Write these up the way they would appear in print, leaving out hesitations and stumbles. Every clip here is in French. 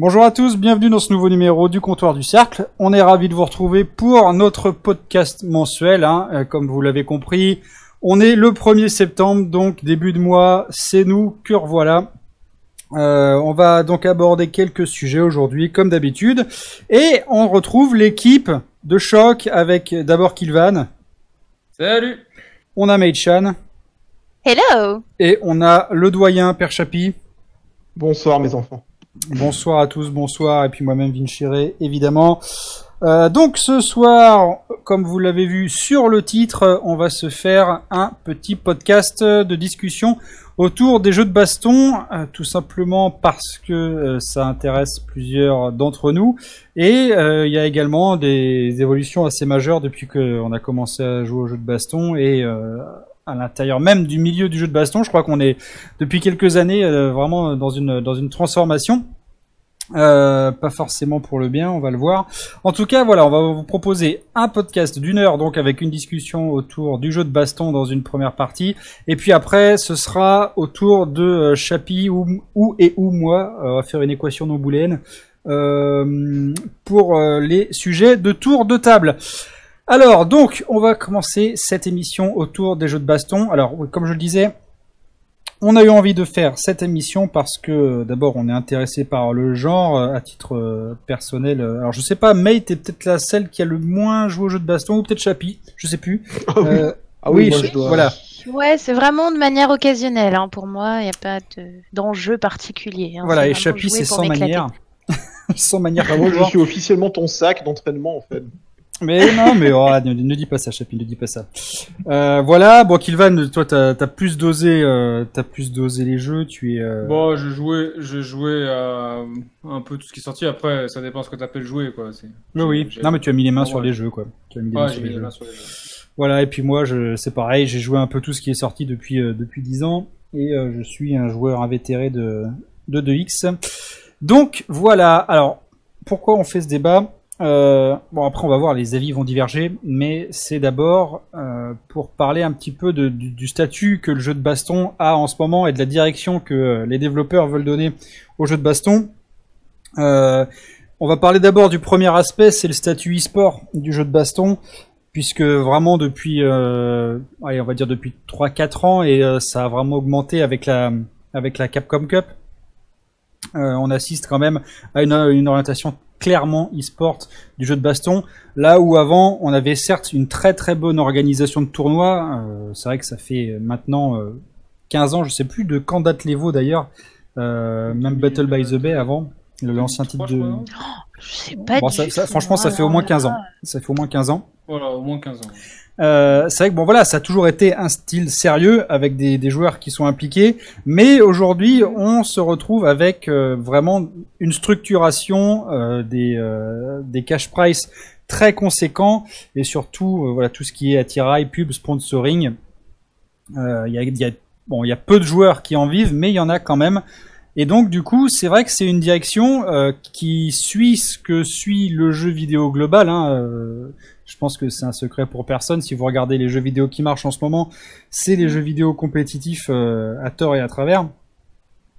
Bonjour à tous, bienvenue dans ce nouveau numéro du Comptoir du Cercle. On est ravis de vous retrouver pour notre podcast mensuel, hein, comme vous l'avez compris. On est le 1er septembre, donc début de mois, c'est nous que revoilà. On va donc aborder quelques sujets aujourd'hui, comme d'habitude. Et on retrouve l'équipe de choc avec d'abord Kilvan. Salut. On a Mei-chan. Hello. Et on a le doyen, Père Chapi. Bonsoir mes enfants. Bonsoir à tous, bonsoir, et puis moi-même Vin Chiré, évidemment. Donc ce soir, comme vous l'avez vu sur le titre, on va se faire un petit podcast de discussion autour des jeux de baston, tout simplement parce que ça intéresse plusieurs d'entre nous, et il y a également des évolutions assez majeures depuis qu'on a commencé à jouer aux jeux de baston, et à l'intérieur même du milieu du jeu de baston, je crois qu'on est depuis quelques années vraiment dans une transformation, pas forcément pour le bien, on va le voir. En tout cas, voilà, on va vous proposer un podcast d'1 heure, donc avec une discussion autour du jeu de baston dans une première partie, et puis après, ce sera autour de Chapi ou moi, on va faire une équation non booléenne pour les sujets de tour de table. Alors, donc, on va commencer cette émission autour des jeux de baston. Alors, comme je le disais, on a eu envie de faire cette émission parce que, d'abord, on est intéressé par le genre à titre personnel. Alors, je sais pas, May, t'es peut-être la seule qui a le moins joué aux jeux de baston, ou peut-être Chapi, je sais plus. Voilà. Ouais, c'est vraiment de manière occasionnelle. Hein. Pour moi, il n'y a pas d'enjeu particulier. Hein. Voilà, et Chapi, c'est sans manière. Sans manière. Bah, moi, je suis officiellement ton sac d'entraînement, en fait. Mais non, mais oh, ne dis pas ça, Chapi, ne dis pas ça. Voilà, bon, Kilvan, toi, t'as plus dosé les jeux, tu es. Bon, je jouais un peu tout ce qui est sorti. Après, ça dépend ce que t'appelles jouer, quoi. Oui. Non, mais tu as mis les mains sur les jeux, quoi. Tu as mis les mains sur les jeux. Voilà, et puis moi, c'est pareil, j'ai joué un peu tout ce qui est sorti depuis 10 ans, et je suis un joueur invétéré de 2X. Donc voilà. Alors, pourquoi on fait ce débat? Bon, après on va voir, les avis vont diverger, mais c'est d'abord pour parler un petit peu du statut que le jeu de baston a en ce moment et de la direction que les développeurs veulent donner au jeu de baston. On va parler d'abord du premier aspect, c'est le statut e-sport du jeu de baston, puisque vraiment depuis, on va dire depuis 3-4 ans, et ça a vraiment augmenté avec la Capcom Cup. On assiste quand même à une orientation clairement e-sport du jeu de baston, là où avant on avait certes une très très bonne organisation de tournois, c'est vrai que ça fait maintenant 15 ans, je sais plus de quand date l'Evo d'ailleurs, même Battle by the Bay avant, l'ancien titre de... Je sais pas, bon, ça, franchement ça fait au moins 15 ans, ça fait au moins 15 ans. Voilà, au moins 15 ans. C'est vrai que bon voilà, ça a toujours été un style sérieux avec des joueurs qui sont impliqués, mais aujourd'hui on se retrouve avec vraiment une structuration des cash prize très conséquents, et surtout voilà, tout ce qui est attirail, pub, sponsoring. Il y a peu de joueurs qui en vivent, mais il y en a quand même. Et donc du coup, c'est vrai que c'est une direction qui suit ce que suit le jeu vidéo global. Hein, je pense que c'est un secret pour personne. Si vous regardez les jeux vidéo qui marchent en ce moment, c'est les jeux vidéo compétitifs à tort et à travers.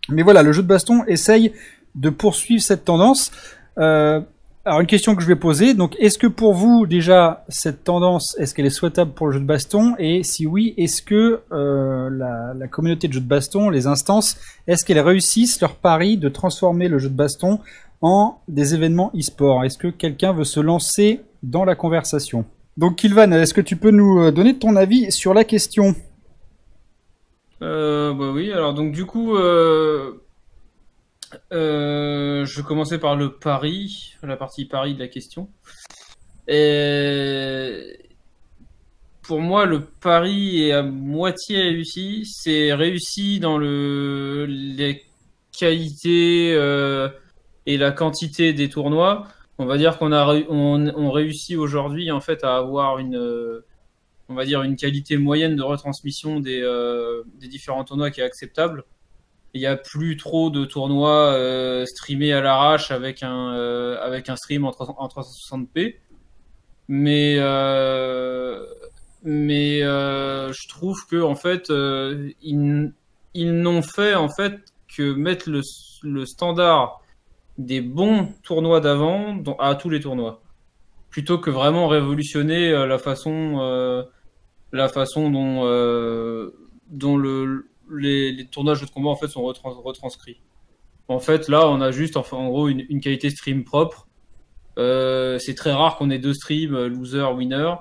Mais voilà, le jeu de baston essaye de poursuivre cette tendance. Alors une question que je vais poser, donc est-ce que pour vous déjà cette tendance, est-ce qu'elle est souhaitable pour le jeu de baston? Et si oui, est-ce que la communauté de jeux de baston, les instances, est-ce qu'elles réussissent leur pari de transformer le jeu de baston en des événements e-sport? Est-ce que quelqu'un veut se lancer dans la conversation? Donc Kilvan, est-ce que tu peux nous donner ton avis sur la question? Bah oui, alors donc du coup... je vais commencer par le pari, la partie pari de la question. Et pour moi, le pari est à moitié réussi. C'est réussi dans les qualités et la quantité des tournois. On va dire qu'on réussit aujourd'hui en fait à avoir une qualité moyenne de retransmission des différents tournois qui est acceptable. Il n'y a plus trop de tournois streamés à l'arrache avec un stream en 360p. Mais je trouve que en fait ils n'ont fait en fait que mettre le standard des bons tournois d'avant à tous les tournois, plutôt que vraiment révolutionner la façon dont les tournois de jeux de combat en fait sont retranscrits. En fait, là, on a juste en gros une qualité stream propre. C'est très rare qu'on ait deux streams loser winner.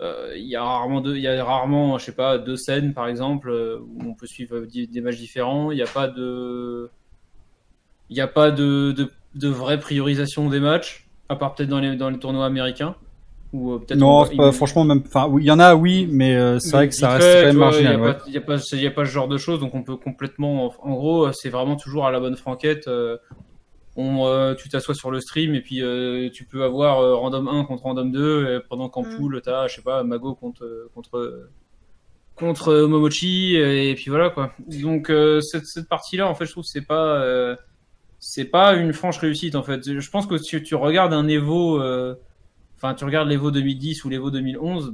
Il y a rarement, je sais pas, deux scènes par exemple où on peut suivre des matchs différents. Il n'y a pas de vraie priorisation des matchs, à part peut-être dans les tournois américains. Ou peut-être franchement, même. Enfin, oui, il y en a, oui, mais c'est vrai que ça reste quand même marginal. Il n'y a pas ce genre de choses, donc on peut complètement. En gros, c'est vraiment toujours à la bonne franquette. Tu t'assois sur le stream et puis tu peux avoir random 1 contre random 2 pendant qu'en poule t'as, je sais pas, Mago contre Momochi et puis voilà quoi. Donc cette partie-là, en fait, je trouve que c'est pas une franche réussite en fait. Je pense que si tu regardes un Evo, enfin tu regardes l'Evo 2010 ou l'Evo 2011,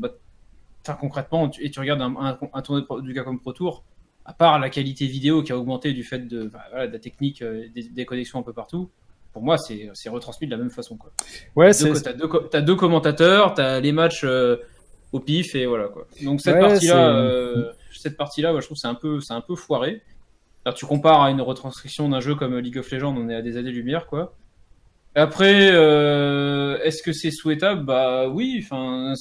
enfin concrètement, tu regardes un tournoi du Capcom Pro Tour. À part la qualité vidéo qui a augmenté du fait de la technique, des connexions un peu partout, pour moi, c'est retransmis de la même façon, quoi. Ouais, t'as deux commentateurs, t'as les matchs au pif et voilà, quoi. Donc cette partie-là, je trouve que c'est un peu foiré. Alors, tu compares à une retranscription d'un jeu comme League of Legends, on est à des années-lumière, quoi. Après, est-ce que c'est souhaitable ? Bah oui, enfin,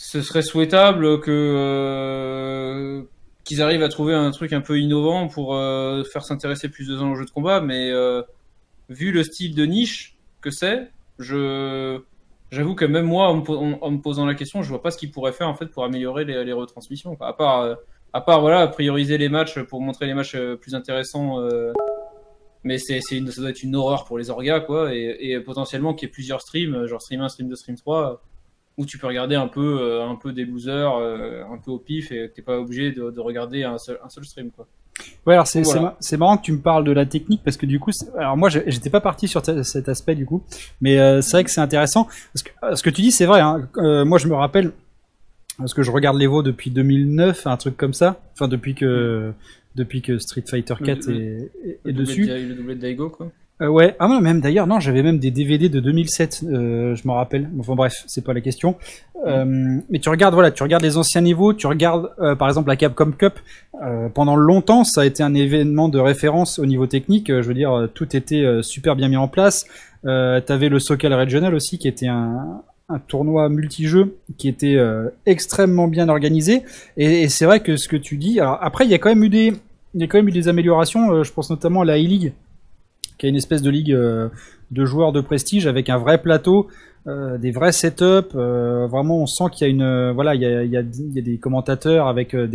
ce serait souhaitable qu'ils arrivent à trouver un truc un peu innovant pour faire s'intéresser plus de gens aux jeux de combat, mais vu le style de niche que c'est, j'avoue que même moi, en me posant la question, je vois pas ce qu'ils pourraient faire en fait pour améliorer les retransmissions, quoi. À part voilà, prioriser les matchs pour montrer les matchs plus intéressants, mais ça doit être une horreur pour les orgas, quoi, et potentiellement qu'il y ait plusieurs streams, genre stream 1, stream 2, stream 3... où tu peux regarder un peu des losers, un peu au pif, et t'es pas obligé de regarder un seul stream, quoi. Ouais, alors c'est marrant que tu me parles de la technique, parce que du coup, alors moi j'étais pas parti sur cet aspect du coup, mais c'est vrai que c'est intéressant, parce que ce que tu dis c'est vrai, hein. Moi je me rappelle, parce que je regarde les Evo depuis 2009, un truc comme ça, enfin depuis que Street Fighter 4 est dessus. Le doublé de Daigo, quoi. Ouais, ah non, même d'ailleurs, non, j'avais même des DVD de 2007, je m'en rappelle. Enfin bref, c'est pas la question. Mais tu regardes les anciens niveaux, tu regardes par exemple la Capcom Cup. Pendant longtemps, ça a été un événement de référence au niveau technique. Je veux dire, tout était super bien mis en place. T'avais le Soccer Regional aussi, qui était un tournoi multijeu qui était extrêmement bien organisé. Et c'est vrai que ce que tu dis. Alors après, il y a quand même eu des améliorations. Je pense notamment à la E-League, qui a une espèce de ligue de joueurs de prestige avec un vrai plateau, des vrais setups. Vraiment, on sent qu'il y a il y a des commentateurs avec un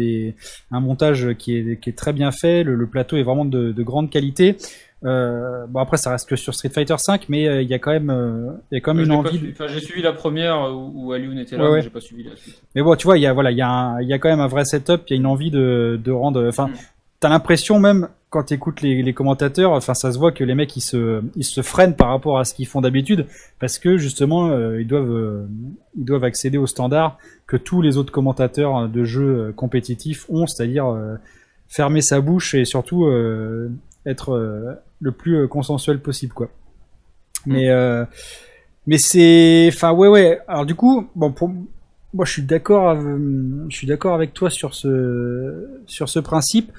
montage qui est très bien fait. Le plateau est vraiment de grande qualité. Bon après, ça reste que sur Street Fighter 5, mais il y a quand même une envie. Enfin, j'ai suivi la première où Alioune était là, ouais. Mais j'ai pas suivi la suite. Mais bon, tu vois, il y a quand même un vrai setup. Il y a une envie de rendre. Enfin, t'as l'impression même. Quand tu écoutes les commentateurs, enfin ça se voit que les mecs ils se freinent par rapport à ce qu'ils font d'habitude, parce que justement ils doivent accéder aux standards que tous les autres commentateurs de jeux compétitifs ont, c'est-à-dire fermer sa bouche et surtout être le plus consensuel possible, quoi. Mais c'est, enfin ouais. Alors du coup, bon pour moi je suis d'accord avec toi sur ce principe.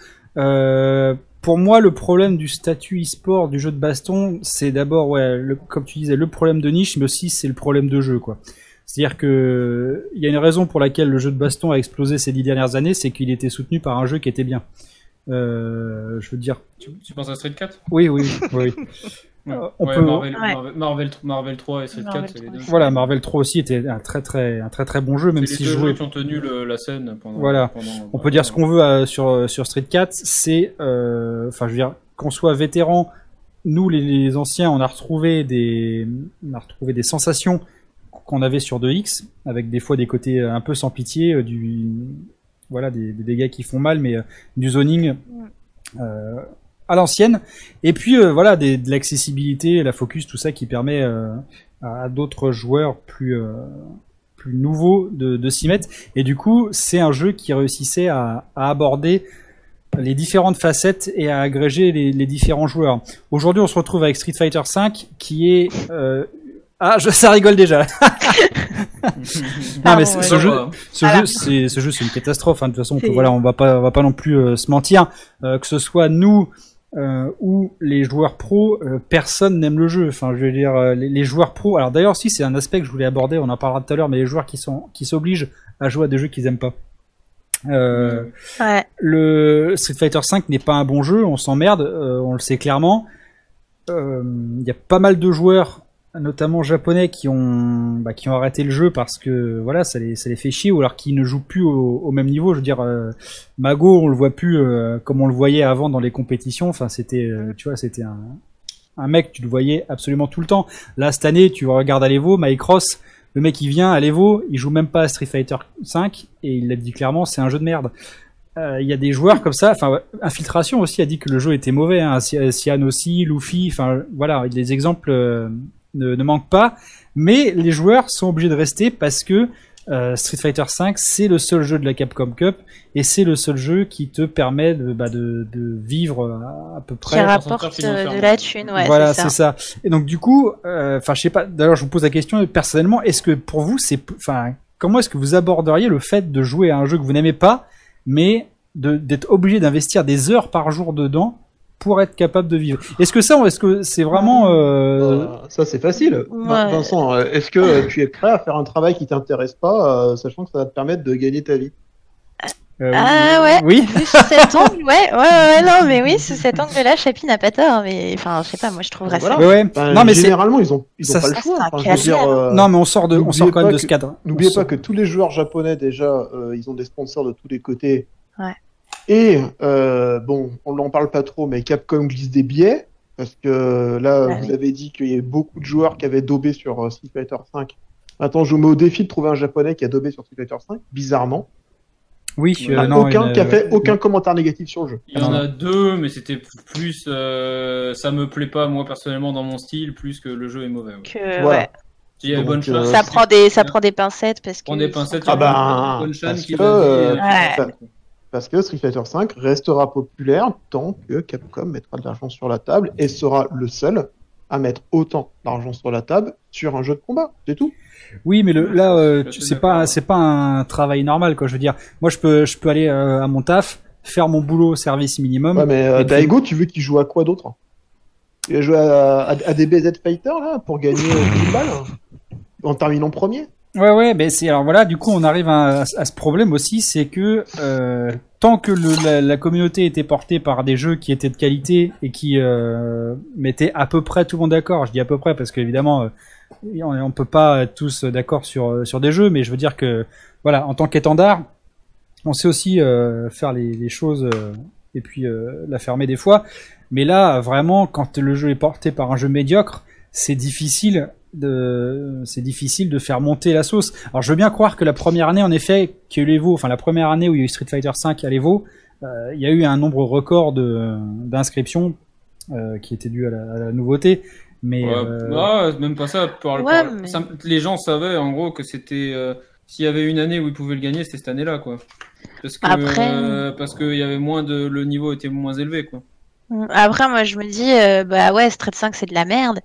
Pour moi, le problème du statut e-sport du jeu de baston, c'est d'abord, ouais, comme tu disais, le problème de niche, mais aussi c'est le problème de jeu, quoi. C'est-à-dire que il y a une raison pour laquelle le jeu de baston a explosé ces 10 dernières années, c'est qu'il était soutenu par un jeu qui était bien. Je veux dire. Tu penses à Street 4 ? Oui. Marvel 3 et Street 4, c'est les deux. Voilà, Marvel 3 aussi était un très bon jeu, même si joué. Qui ont tenu la scène pendant. Voilà. On peut dire ce qu'on veut sur Street 4. C'est, enfin, je veux dire, qu'on soit vétéran, nous les anciens, on a retrouvé des sensations qu'on avait sur 2X, avec des fois des côtés un peu sans pitié des dégâts qui font mal, mais du zoning. À l'ancienne, et puis de l'accessibilité, la focus, tout ça qui permet à d'autres joueurs plus nouveaux de s'y mettre, et du coup c'est un jeu qui réussissait à aborder les différentes facettes et à agréger les différents joueurs. Aujourd'hui, on se retrouve avec Street Fighter V qui est... Ah, ça rigole déjà. Non mais ce jeu, c'est une catastrophe. Hein. De toute façon, voilà, on va pas non plus se mentir. Que ce soit nous ou les joueurs pros, personne n'aime le jeu. Enfin, je veux dire, les joueurs pros. Alors d'ailleurs, si c'est un aspect que je voulais aborder, on en parlera tout à l'heure. Mais les joueurs qui s'obligent à jouer à des jeux qu'ils aiment pas. Ouais. Le Street Fighter V n'est pas un bon jeu. On s'emmerde, on le sait clairement. Il y a pas mal de joueurs, notamment japonais, qui ont arrêté le jeu parce que voilà, ça les fait chier, ou alors qu'ils ne jouent plus au même niveau. Je veux dire, Mago, on le voit plus comme on le voyait avant dans les compétitions. Enfin, c'était tu vois, c'était un mec, tu le voyais absolument tout le temps. Là, cette année, tu regardes à l'Evo, Mike Ross, le mec il vient à l'Evo, il joue même pas à Street Fighter 5 et il l'a dit clairement, c'est un jeu de merde. Il y a des joueurs comme ça. Enfin, Infiltration aussi a dit que le jeu était mauvais, hein. Sian aussi, Luffy, enfin voilà, des exemples ne manque pas, mais les joueurs sont obligés de rester parce que Street Fighter V, c'est le seul jeu de la Capcom Cup et c'est le seul jeu qui te permet de vivre à peu près, qui rapporte de la thune, ouais, voilà, c'est ça. Et donc du coup, je sais pas, d'ailleurs je vous pose la question personnellement, est-ce que pour vous c'est, comment est-ce que vous aborderiez le fait de jouer à un jeu que vous n'aimez pas mais d'être obligé d'investir des heures par jour dedans pour être capable de vivre? Est-ce que c'est vraiment... Ça, c'est facile. Ouais. Vincent, est-ce que tu es prêt à faire un travail qui t'intéresse pas, sachant que ça va te permettre de gagner ta vie? Ah oui. Ouais, oui. Sous cet angle, ouais, non, mais oui, sous cet angle-là, Chapi n'a pas tort, mais enfin, je sais pas, moi je trouverais ça. Voilà. Ouais. Ben, non, mais généralement, ils ont pas le choix. Non, mais on sort quand même de ce cadre. N'oubliez pas que tous les joueurs japonais, déjà, ils ont des sponsors de tous les côtés. Ouais. Et, bon, on n'en parle pas trop, mais Capcom glisse des billets, parce que là, vous avez dit qu'il y a beaucoup de joueurs qui avaient daubé sur Street Fighter V. Maintenant, je vous mets au défi de trouver un japonais qui a daubé sur Street Fighter V, bizarrement. Oui, aucun commentaire négatif sur le jeu. Il y en a deux, mais c'était plus ça me plaît pas, moi, personnellement, dans mon style, plus que le jeu est mauvais. Ouais. Voilà. Ça prend des pincettes, parce que... Parce que Street Fighter V restera populaire tant que Capcom mettra de l'argent sur la table et sera le seul à mettre autant d'argent sur la table sur un jeu de combat, c'est tout. Oui, mais là, c'est pas un travail normal, quoi. Je veux dire, moi, je peux aller à mon taf, faire mon boulot, service minimum. Ouais, mais Daigo, tu veux qu'il joue à quoi d'autre? Il a joué à des BZ Fighter là pour gagner 10 balles en terminant premier. Ouais, mais c'est, alors voilà, du coup on arrive à ce problème aussi, c'est que tant que la communauté était portée par des jeux qui étaient de qualité et qui mettaient à peu près tout le monde d'accord, je dis à peu près parce qu'évidemment on peut pas tous d'accord sur des jeux, mais je veux dire que voilà, en tant qu'étendard, on sait aussi faire les choses et puis la fermer des fois, mais là vraiment quand le jeu est porté par un jeu médiocre, c'est difficile de faire monter la sauce. Alors je veux bien croire que la première année en effet qu'il y a eu l'Evo, enfin la première année où il y a eu Street Fighter 5 à l'Evo, il y a eu un nombre record d'inscriptions qui était dû à la nouveauté, mais même pas ça, les gens savaient en gros que c'était s'il y avait une année où ils pouvaient le gagner, c'était cette année-là, quoi. Parce que il y avait le niveau était moins élevé, quoi. Après, moi, je me dis, Street 5, c'est de la merde,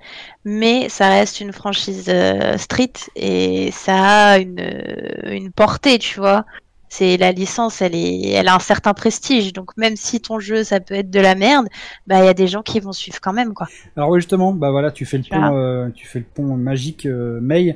mais ça reste une franchise Street et ça a une portée, tu vois. C'est la licence, elle a un certain prestige, donc même si ton jeu, ça peut être de la merde, il y a des gens qui vont suivre quand même, quoi. Alors oui, justement, tu fais le pont magique, May.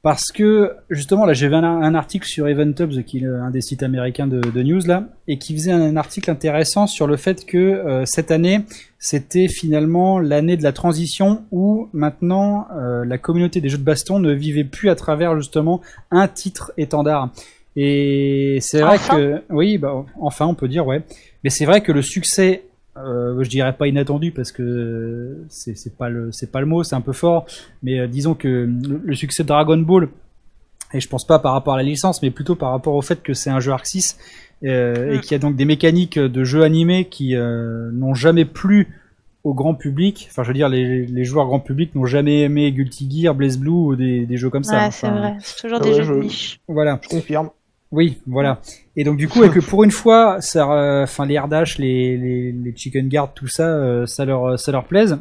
Parce que, justement, là, j'ai vu un article sur Event Hubs, qui est un des sites américains de news, là, et qui faisait un article intéressant sur le fait que cette année, c'était finalement l'année de la transition où, maintenant, la communauté des jeux de baston ne vivait plus à travers, justement, un titre étendard. Et c'est vrai que... Oui, enfin, on peut dire, ouais. Mais c'est vrai que le succès... je dirais pas inattendu parce que c'est pas le mot, c'est un peu fort, mais disons que le succès de Dragon Ball, et je pense pas par rapport à la licence mais plutôt par rapport au fait que c'est un jeu Arc 6 et qu'il y a donc des mécaniques de jeux animés qui n'ont jamais plu au grand public, enfin je veux dire les joueurs grand public n'ont jamais aimé Guilty Gear, BlazBlue ou des jeux comme ça. C'est vrai, c'est toujours des jeux de niche. Voilà, je confirme. Oui, voilà. Et donc du coup, et que pour une fois, ça, enfin les hard dash, les chicken guard, tout ça, ça leur plaise.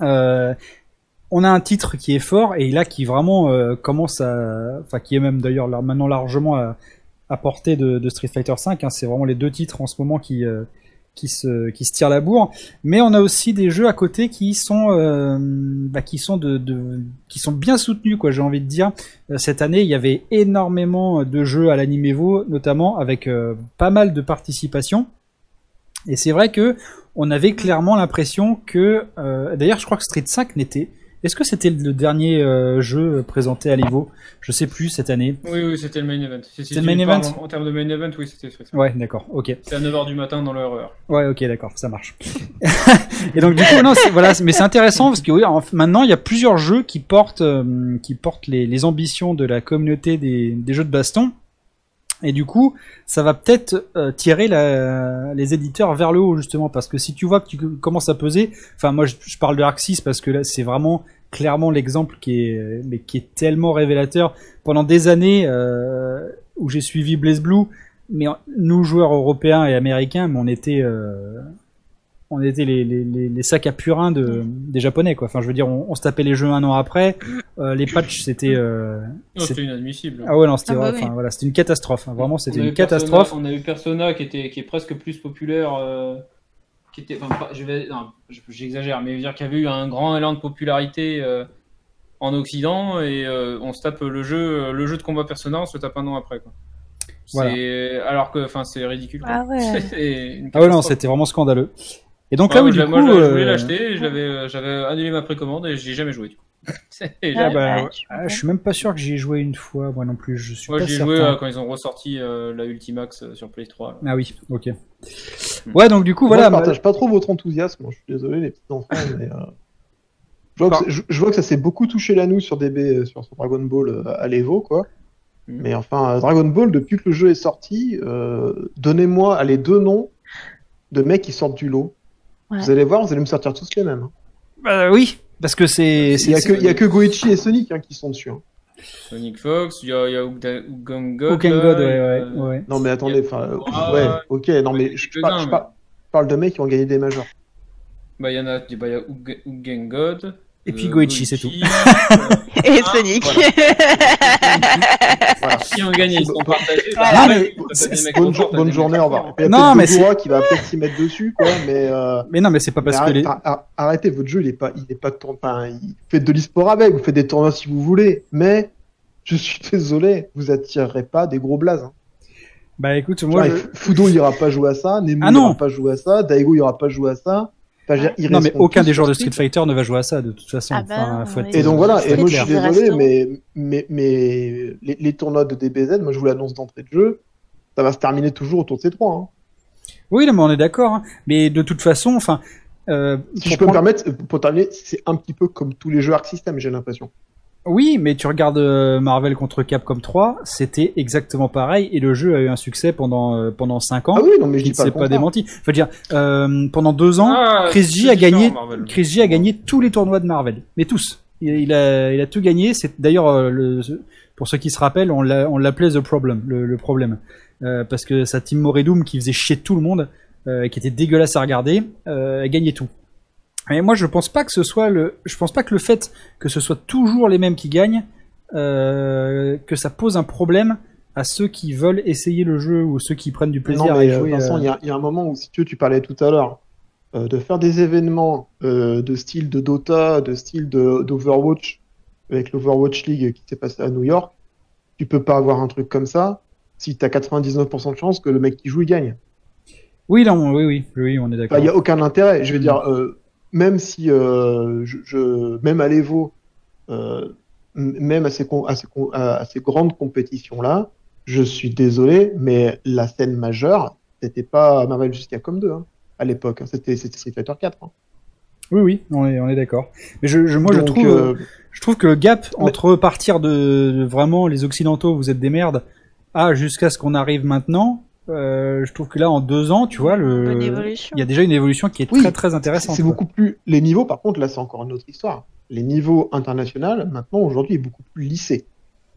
On a un titre qui est fort et là qui vraiment commence à, enfin qui est même d'ailleurs là, maintenant largement à portée de Street Fighter 5. Hein, c'est vraiment les deux titres en ce moment qui se tirent la bourre. Mais on a aussi des jeux à côté qui sont bien soutenus, quoi. J'ai envie de dire, cette année il y avait énormément de jeux à l'anime Evo, notamment avec pas mal de participation. Et c'est vrai que on avait clairement l'impression que... d'ailleurs, je crois que Street 5 n'était... Est-ce que c'était le dernier jeu présenté à l'Evo ? Je sais plus, cette année. Oui, c'était le main event. C'était le main event ? En termes de main event, oui, c'était Street 5. Ouais, d'accord, ok. C'est à 9h du matin dans leur heure. Ouais, ok, d'accord, ça marche. Et donc, du coup, non, voilà, mais c'est intéressant parce que oui, maintenant, il y a plusieurs jeux qui portent les ambitions de la communauté des jeux de baston. Et du coup, ça va peut-être tirer les éditeurs vers le haut, justement, parce que si tu vois que tu commences à peser, enfin moi je parle de Arc 6 parce que là c'est vraiment clairement l'exemple qui est tellement révélateur. Pendant des années où j'ai suivi BlazBlue, mais nous joueurs européens et américains, mais on était les sacs à purin des japonais, quoi. Enfin je veux dire, on se tapait les jeux un an après, les patchs c'était inadmissible. Ah ouais, non, c'était oui. Voilà, c'était une catastrophe, hein. Vraiment c'était une catastrophe. On a eu Persona qui est presque plus populaire qui était j'exagère, mais je veux dire qu'il y avait eu un grand élan de popularité en Occident et on se tape le jeu de combat Persona, on se tape un an après, quoi. Voilà. Alors que enfin c'est ridicule. Ah ouais. Non, c'était vraiment scandaleux. Et donc là, oui, du coup, je voulais l'acheter, j'avais annulé ma précommande et j'y ai jamais joué, du coup. Je suis même pas sûr que j'y ai joué une fois, moi non plus. Moi, j'y ai joué quand ils ont ressorti la Ultimax sur PS3. Là. Ah oui, ok. Ouais, donc du coup, voilà. Je partage pas trop votre enthousiasme, je suis désolé, les petits enfants, mais. Je vois que ça s'est beaucoup touché la nouille sur DB, sur Dragon Ball à l'Evo, quoi. Mais enfin, Dragon Ball, depuis que le jeu est sorti, donnez-moi les deux noms de mecs qui sortent du lot. Ouais. Vous allez voir, vous allez me sortir tous les mêmes. Bah oui, parce que il y a que Goichi et Sonic qui sont dessus. Hein. Sonic Fox, il y a Ukangod. Ouais. Non mais attendez, je parle de mecs qui ont gagné des majors. Bah il y a Ukangod. Et puis Goichi, c'est tout. Et Sonic. Voilà. Si on gagne, ils sont partagés. Bonne journée, au revoir. Non, mais c'est toi qui va peut-être s'y mettre dessus, quoi. Mais non, mais c'est pas parce que arrêtez, votre jeu, il est pas de tournoi. Enfin, faites de l'e-sport avec, vous faites des tournois si vous voulez, mais je suis désolé, vous attirerez pas des gros blazes. Hein. Bah écoute, moi, Fudo, il ira pas jouer à ça, Nemo, il ira pas jouer à ça, Daigo, il ira pas jouer à ça. Non mais aucun des joueurs de Street Fighter ne va jouer à ça de toute façon. Et donc voilà, et moi je suis désolé, mais les tournois de DBZ, moi je vous l'annonce d'entrée de jeu, ça va se terminer toujours autour de ces trois. Hein. Oui, non, mais on est d'accord. Hein. Mais de toute façon, enfin, si je peux me permettre, pour terminer, c'est un petit peu comme tous les jeux Arc System, j'ai l'impression. Oui, mais tu regardes Marvel contre Capcom 3, c'était exactement pareil et le jeu a eu un succès pendant 5 ans. Ah oui, non mais je dis pas. C'est pas démenti. Faut dire pendant 2 ans, Chris J a gagné tous les tournois de Marvel, mais tous. Il a tout gagné. C'est d'ailleurs pour ceux qui se rappellent, on l'appelait The Problem, le problème, parce que sa team Moredum qui faisait chier tout le monde, qui était dégueulasse à regarder, gagnait tout. Mais moi, je pense pas que le fait que ce soit toujours les mêmes qui gagnent, que ça pose un problème à ceux qui veulent essayer le jeu ou ceux qui prennent du plaisir à jouer. Vincent, il y a un moment où, si tu parlais tout à l'heure, de faire des événements de style de Dota, de style d'Overwatch, avec l'Overwatch League qui s'est passé à New York, tu peux pas avoir un truc comme ça si t'as 99% de chance que le mec qui joue, il gagne. Oui, on est d'accord. Il y a aucun intérêt. Je veux dire. Même si même à l'Evo, même à ces grandes compétitions là, je suis désolé, mais la scène majeure, c'était pas Marvel vs. Capcom 2 hein, à l'époque, hein, c'était Street Fighter 4. Hein. Oui, on est d'accord. Mais je trouve que le gap entre partir de vraiment les Occidentaux, vous êtes des merdes, à jusqu'à ce qu'on arrive maintenant. Je trouve que là, en 2 ans, tu vois, il y a déjà une évolution qui est très très intéressante. C'est beaucoup plus. Les niveaux, par contre, là, c'est encore une autre histoire. Les niveaux internationaux, maintenant, aujourd'hui, est beaucoup plus lissé.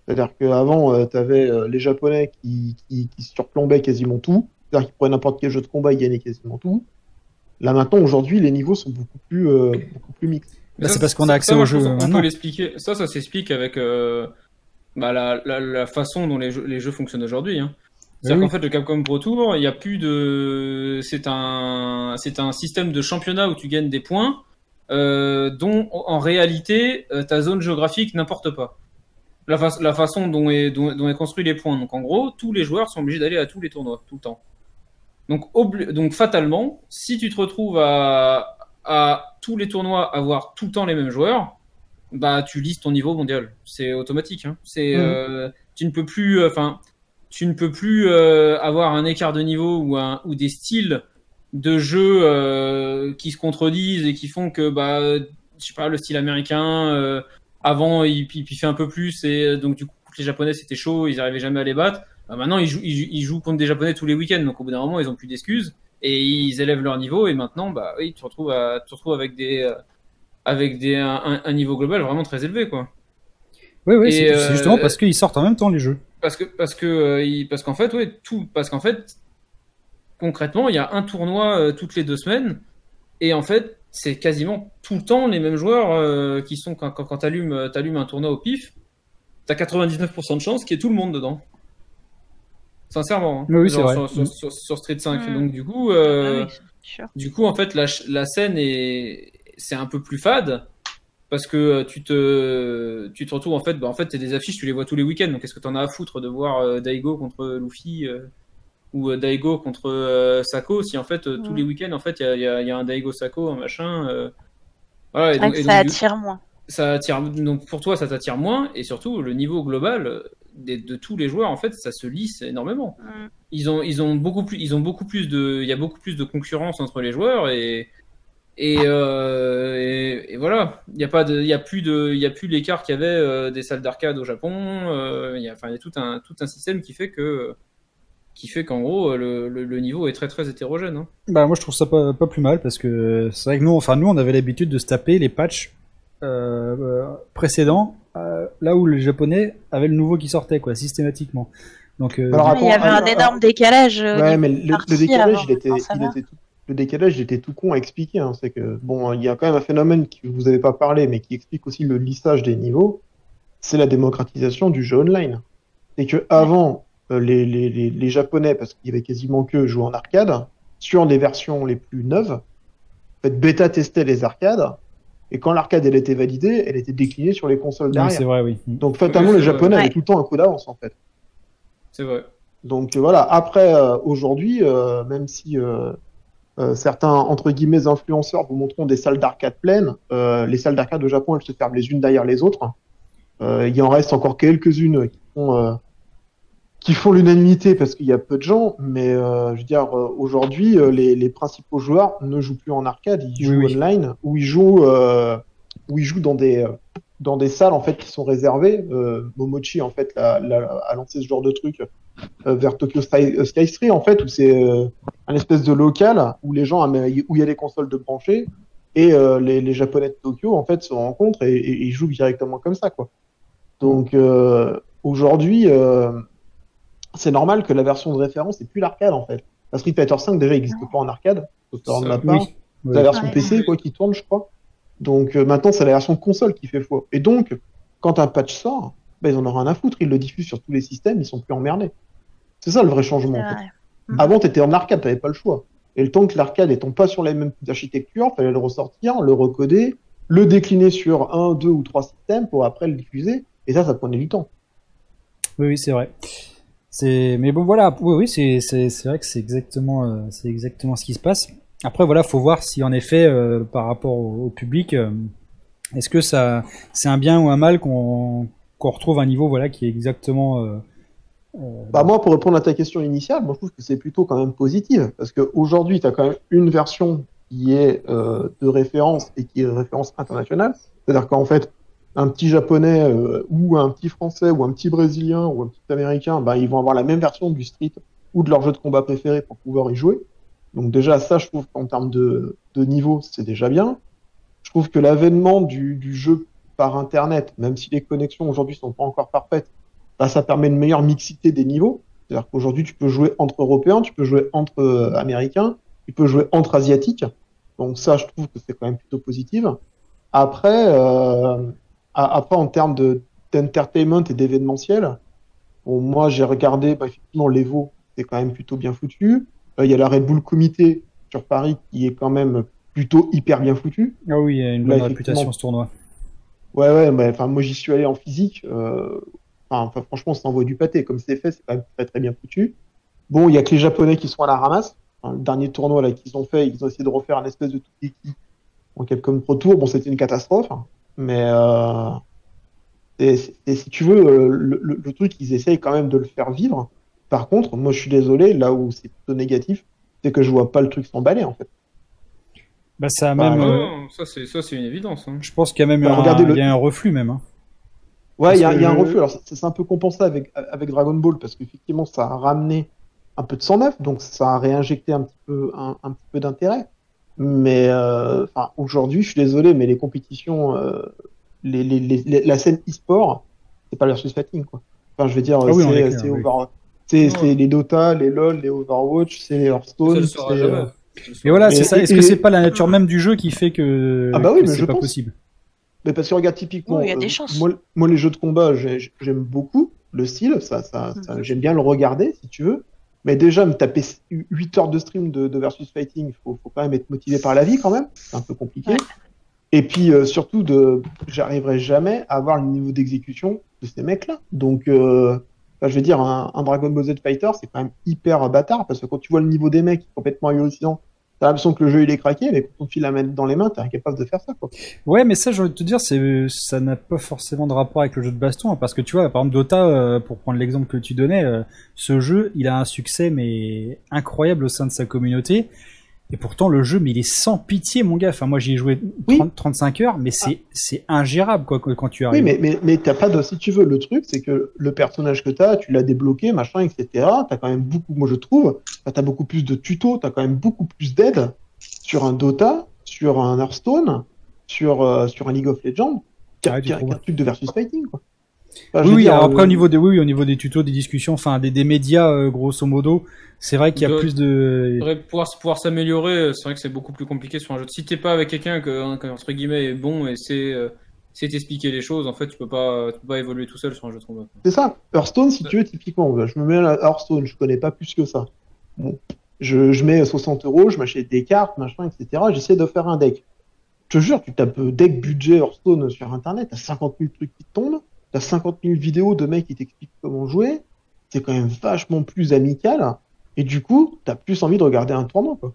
C'est-à-dire qu'avant, tu avais les Japonais qui surplombaient quasiment tout. C'est-à-dire qu'ils prenaient n'importe quel jeu de combat, ils gagnaient quasiment tout. Là maintenant, aujourd'hui, les niveaux sont beaucoup plus mixtes. Là, c'est parce qu'on a accès aux jeux. On peut l'expliquer. Ça s'explique avec la façon dont les jeux fonctionnent aujourd'hui. Hein. C'est-à-dire qu'en fait, le Capcom Pro Tour, il y a plus de. C'est un système de championnat où tu gagnes des points, dont en réalité ta zone géographique n'importe pas. La façon dont est construit les points. Donc en gros, tous les joueurs sont obligés d'aller à tous les tournois tout le temps. Donc fatalement, si tu te retrouves à tous les tournois avoir tout le temps les mêmes joueurs, bah tu lisses ton niveau mondial. C'est automatique. Hein. Tu ne peux plus avoir un écart de niveau ou des styles de jeu qui se contredisent et qui font que bah je sais pas, le style américain avant il fait un peu plus et donc du coup les Japonais c'était chaud, ils n'arrivaient jamais à les battre. Bah maintenant, ils jouent contre des Japonais tous les week-ends, donc au bout d'un moment, ils n'ont plus d'excuses et ils élèvent leur niveau. Et maintenant, bah oui, tu te retrouves avec un niveau global vraiment très élevé, quoi. Oui, c'est justement parce qu'ils sortent en même temps les jeux. Parce qu'en fait, concrètement, il y a un tournoi toutes les 2 semaines et en fait, c'est quasiment tout le temps les mêmes joueurs qui sont quand t'allumes un tournoi au pif, t'as 99% de chance qu'il y ait tout le monde dedans. Sincèrement, hein. Oui, c'est vrai. Sur Street 5. Donc du coup, en fait, la scène c'est un peu plus fade parce que tu te retrouves en fait, t'as des affiches, tu les vois tous les week-ends. Donc, est-ce que t'en as à foutre de voir Daigo contre Luffy ou Daigo contre Sako si en fait tous les week-ends en fait il y a un Daigo Sako, un machin. Voilà. Ça attire moins. Ça attire donc pour toi, ça t'attire moins et surtout le niveau global. De tous les joueurs en fait ça se lisse énormément. Il y a beaucoup plus de concurrence entre les joueurs et voilà, il y a plus l'écart qu'il y avait des salles d'arcade au Japon, il y a tout un système qui fait qu'en gros le niveau est très très hétérogène, hein. Bah moi je trouve ça pas plus mal parce que c'est vrai que nous on avait l'habitude de se taper les patchs précédents là où les Japonais avaient le nouveau qui sortait quoi systématiquement. Donc il y avait un énorme décalage. Ouais, mais le décalage était tout con à expliquer. Hein. C'est que bon, il y a quand même un phénomène que vous avez pas parlé, mais qui explique aussi le lissage des niveaux. C'est la démocratisation du jeu online. C'est que avant les Japonais, parce qu'il y avait quasiment que jouer en arcade sur les versions les plus neuves, en fait bêta testaient les arcades. Et quand l'arcade elle était validée, elle était déclinée sur les consoles derrière. Oui, c'est vrai, oui. Donc fatalement les Japonais avaient tout le temps un coup d'avance en fait. C'est vrai. Donc voilà. Après aujourd'hui, même si certains entre guillemets influenceurs vous montreront des salles d'arcade pleines, les salles d'arcade au Japon elles se ferment les unes derrière les autres. Il en reste encore quelques-unes qui font l'unanimité parce qu'il y a peu de gens, mais je veux dire aujourd'hui les principaux joueurs ne jouent plus en arcade, ils jouent online ou ils jouent dans des salles en fait qui sont réservées. Momochi en fait a lancé ce genre de truc vers Tokyo Sky Tree en fait où c'est un espèce de local où les gens où il y a les consoles de branchées et les Japonais de Tokyo en fait se rencontrent et ils jouent directement comme ça quoi. Donc aujourd'hui c'est normal que la version de référence n'est plus l'arcade en fait. La Street Fighter 5 déjà n'existe pas en arcade, sauf erreur de ma part. C'est la version PC quoi qui tourne je crois. Donc maintenant c'est la version console qui fait faux. Et donc quand un patch sort, ils en ont rien à foutre, ils le diffusent sur tous les systèmes, ils sont plus emmerdés. C'est ça le vrai changement. En fait. Avant t'étais en arcade, t'avais pas le choix. Et le temps que l'arcade ne tombe pas sur les mêmes architectures, fallait le ressortir, le recoder, le décliner sur 1, 2 ou 3 systèmes pour après le diffuser. Et ça prenait du temps. Oui c'est vrai. Mais bon voilà, oui c'est vrai que c'est exactement ce qui se passe. Après voilà, faut voir si en effet par rapport au public, est-ce que ça c'est un bien ou un mal qu'on retrouve un niveau voilà qui est exactement. Moi pour répondre à ta question initiale, moi je trouve que c'est plutôt quand même positif parce que aujourd'hui t'as quand même une version qui est de référence et qui est de référence internationale, c'est-à-dire qu'en fait un petit japonais ou un petit français ou un petit brésilien ou un petit américain, ils vont avoir la même version du street ou de leur jeu de combat préféré pour pouvoir y jouer. Donc déjà ça je trouve qu'en termes de niveau c'est déjà bien. Je trouve que l'avènement du jeu par internet, même si les connexions aujourd'hui sont pas encore parfaites, bah, ça permet une meilleure mixité des niveaux. C'est-à-dire qu'aujourd'hui, tu peux jouer entre Européens, tu peux jouer entre Américains, tu peux jouer entre Asiatiques. Donc ça, je trouve que c'est quand même plutôt positif. Après, après en termes d'entertainment et d'événementiel, bon, moi, j'ai regardé effectivement l'Evo, c'est quand même plutôt bien foutu. Il y a la Red Bull Comité sur Paris qui est quand même plutôt hyper bien foutu. Ah oui, il y a une bonne réputation ce tournoi. Ouais, ouais, mais enfin, moi, j'y suis allé en physique. Enfin, franchement, ça envoie du pâté. Comme c'est fait, c'est quand même très, très bien foutu. Bon, il n'y a que les Japonais qui sont à la ramasse. Enfin, le dernier tournoi là, qu'ils ont fait, ils ont essayé de refaire un espèce de tout équipe en Capcom Pro Tour. Bon, c'était une catastrophe. Mais et si tu veux, le truc, ils essayent quand même de le faire vivre. Par contre, moi, je suis désolé, là où c'est plutôt négatif, c'est que je vois pas le truc s'emballer, en fait. Bah, ça a même... non, ça, c'est une évidence. Hein. Je pense qu'il y a même y a un reflux, même. Hein. Ouais, il y a un reflux. Alors, c'est un peu compensé avec Dragon Ball, parce qu'effectivement, ça a ramené un peu de 109, donc ça a réinjecté un petit peu d'intérêt. Mais aujourd'hui, je suis désolé, mais les compétitions, la scène e-sport, c'est pas versus fighting, quoi. Enfin, je veux dire, c'est les Dota, les LoL, les Overwatch, c'est les Hearthstone. Et voilà, c'est ça. Est-ce que c'est pas la nature même du jeu qui fait que c'est pas possible? Mais parce que regarde, typiquement, moi les jeux de combat, j'aime beaucoup le style, ça, j'aime bien le regarder si tu veux. Mais déjà, me taper 8 heures de stream de versus fighting, faut quand même être motivé par la vie quand même. C'est un peu compliqué. Ouais. Et puis surtout, j'arriverai jamais à avoir le niveau d'exécution de ces mecs-là. Donc je veux dire, un Dragon Ball Z Fighter, c'est quand même hyper bâtard, parce que quand tu vois le niveau des mecs complètement hallucinant, t'as l'impression que le jeu il est craqué, mais quand tu la mets dans les mains, t'es incapable de faire ça, quoi. Ouais, mais ça, j'ai envie de te dire, ça n'a pas forcément de rapport avec le jeu de baston, hein, parce que tu vois, par exemple, Dota, pour prendre l'exemple que tu donnais, ce jeu, il a un succès, mais incroyable au sein de sa communauté. Et pourtant, le jeu, mais il est sans pitié, mon gars. Enfin, moi, j'y ai joué 35 heures, mais c'est ingérable, quoi, quand tu arrives. Oui, mais t'as pas de, si tu veux, le truc, c'est que le personnage que t'as, tu l'as débloqué, machin, etc. T'as quand même beaucoup, moi, je trouve, t'as beaucoup plus de tutos, t'as quand même beaucoup plus d'aide sur un Dota, sur un Hearthstone, sur un League of Legends, qu'un truc de versus fighting, quoi. Enfin, après au niveau des tutos, des discussions, enfin des médias, grosso modo, c'est vrai qu'il y a plus de... Pouvoir s'améliorer, c'est vrai que c'est beaucoup plus compliqué sur un jeu. Si t'es pas avec quelqu'un que entre guillemets est bon et c'est t'expliquer les choses, en fait tu peux pas évoluer tout seul sur un jeu de combat. C'est ça, Hearthstone si tu veux typiquement, je me mets à Hearthstone, je connais pas plus que ça. Bon. Je mets 60€, je m'achète des cartes, machin, etc. J'essaie de faire un deck. Je te jure, tu tapes deck budget Hearthstone sur internet, t'as 50 000 trucs qui tombent. T'as 50 000 vidéos de mecs qui t'expliquent comment jouer, c'est quand même vachement plus amical, et du coup, t'as plus envie de regarder un tournoi, quoi.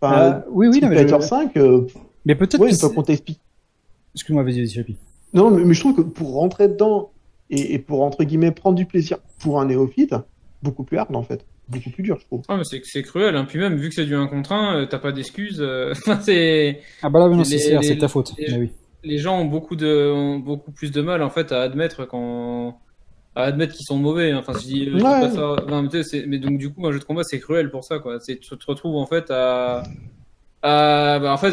Enfin, Street Fighter 5, mais peut-être que qu'on t'explique. Excuse-moi, vas-y, Chapi. Non, mais je trouve que pour rentrer dedans, et pour, entre guillemets, prendre du plaisir pour un néophyte, beaucoup plus hard, en fait. Beaucoup plus dur, je trouve. Ah, mais c'est cruel, hein. Puis même, vu que c'est du 1 contre 1, t'as pas d'excuses. C'est... Ah bah là, non, c'est ta faute, mais oui. Les gens ont beaucoup plus de mal en fait à admettre qu'ils sont mauvais. Enfin, je dis pas ça. Non, mais donc du coup, un jeu de combat c'est cruel pour ça, quoi. Tu te retrouves en fait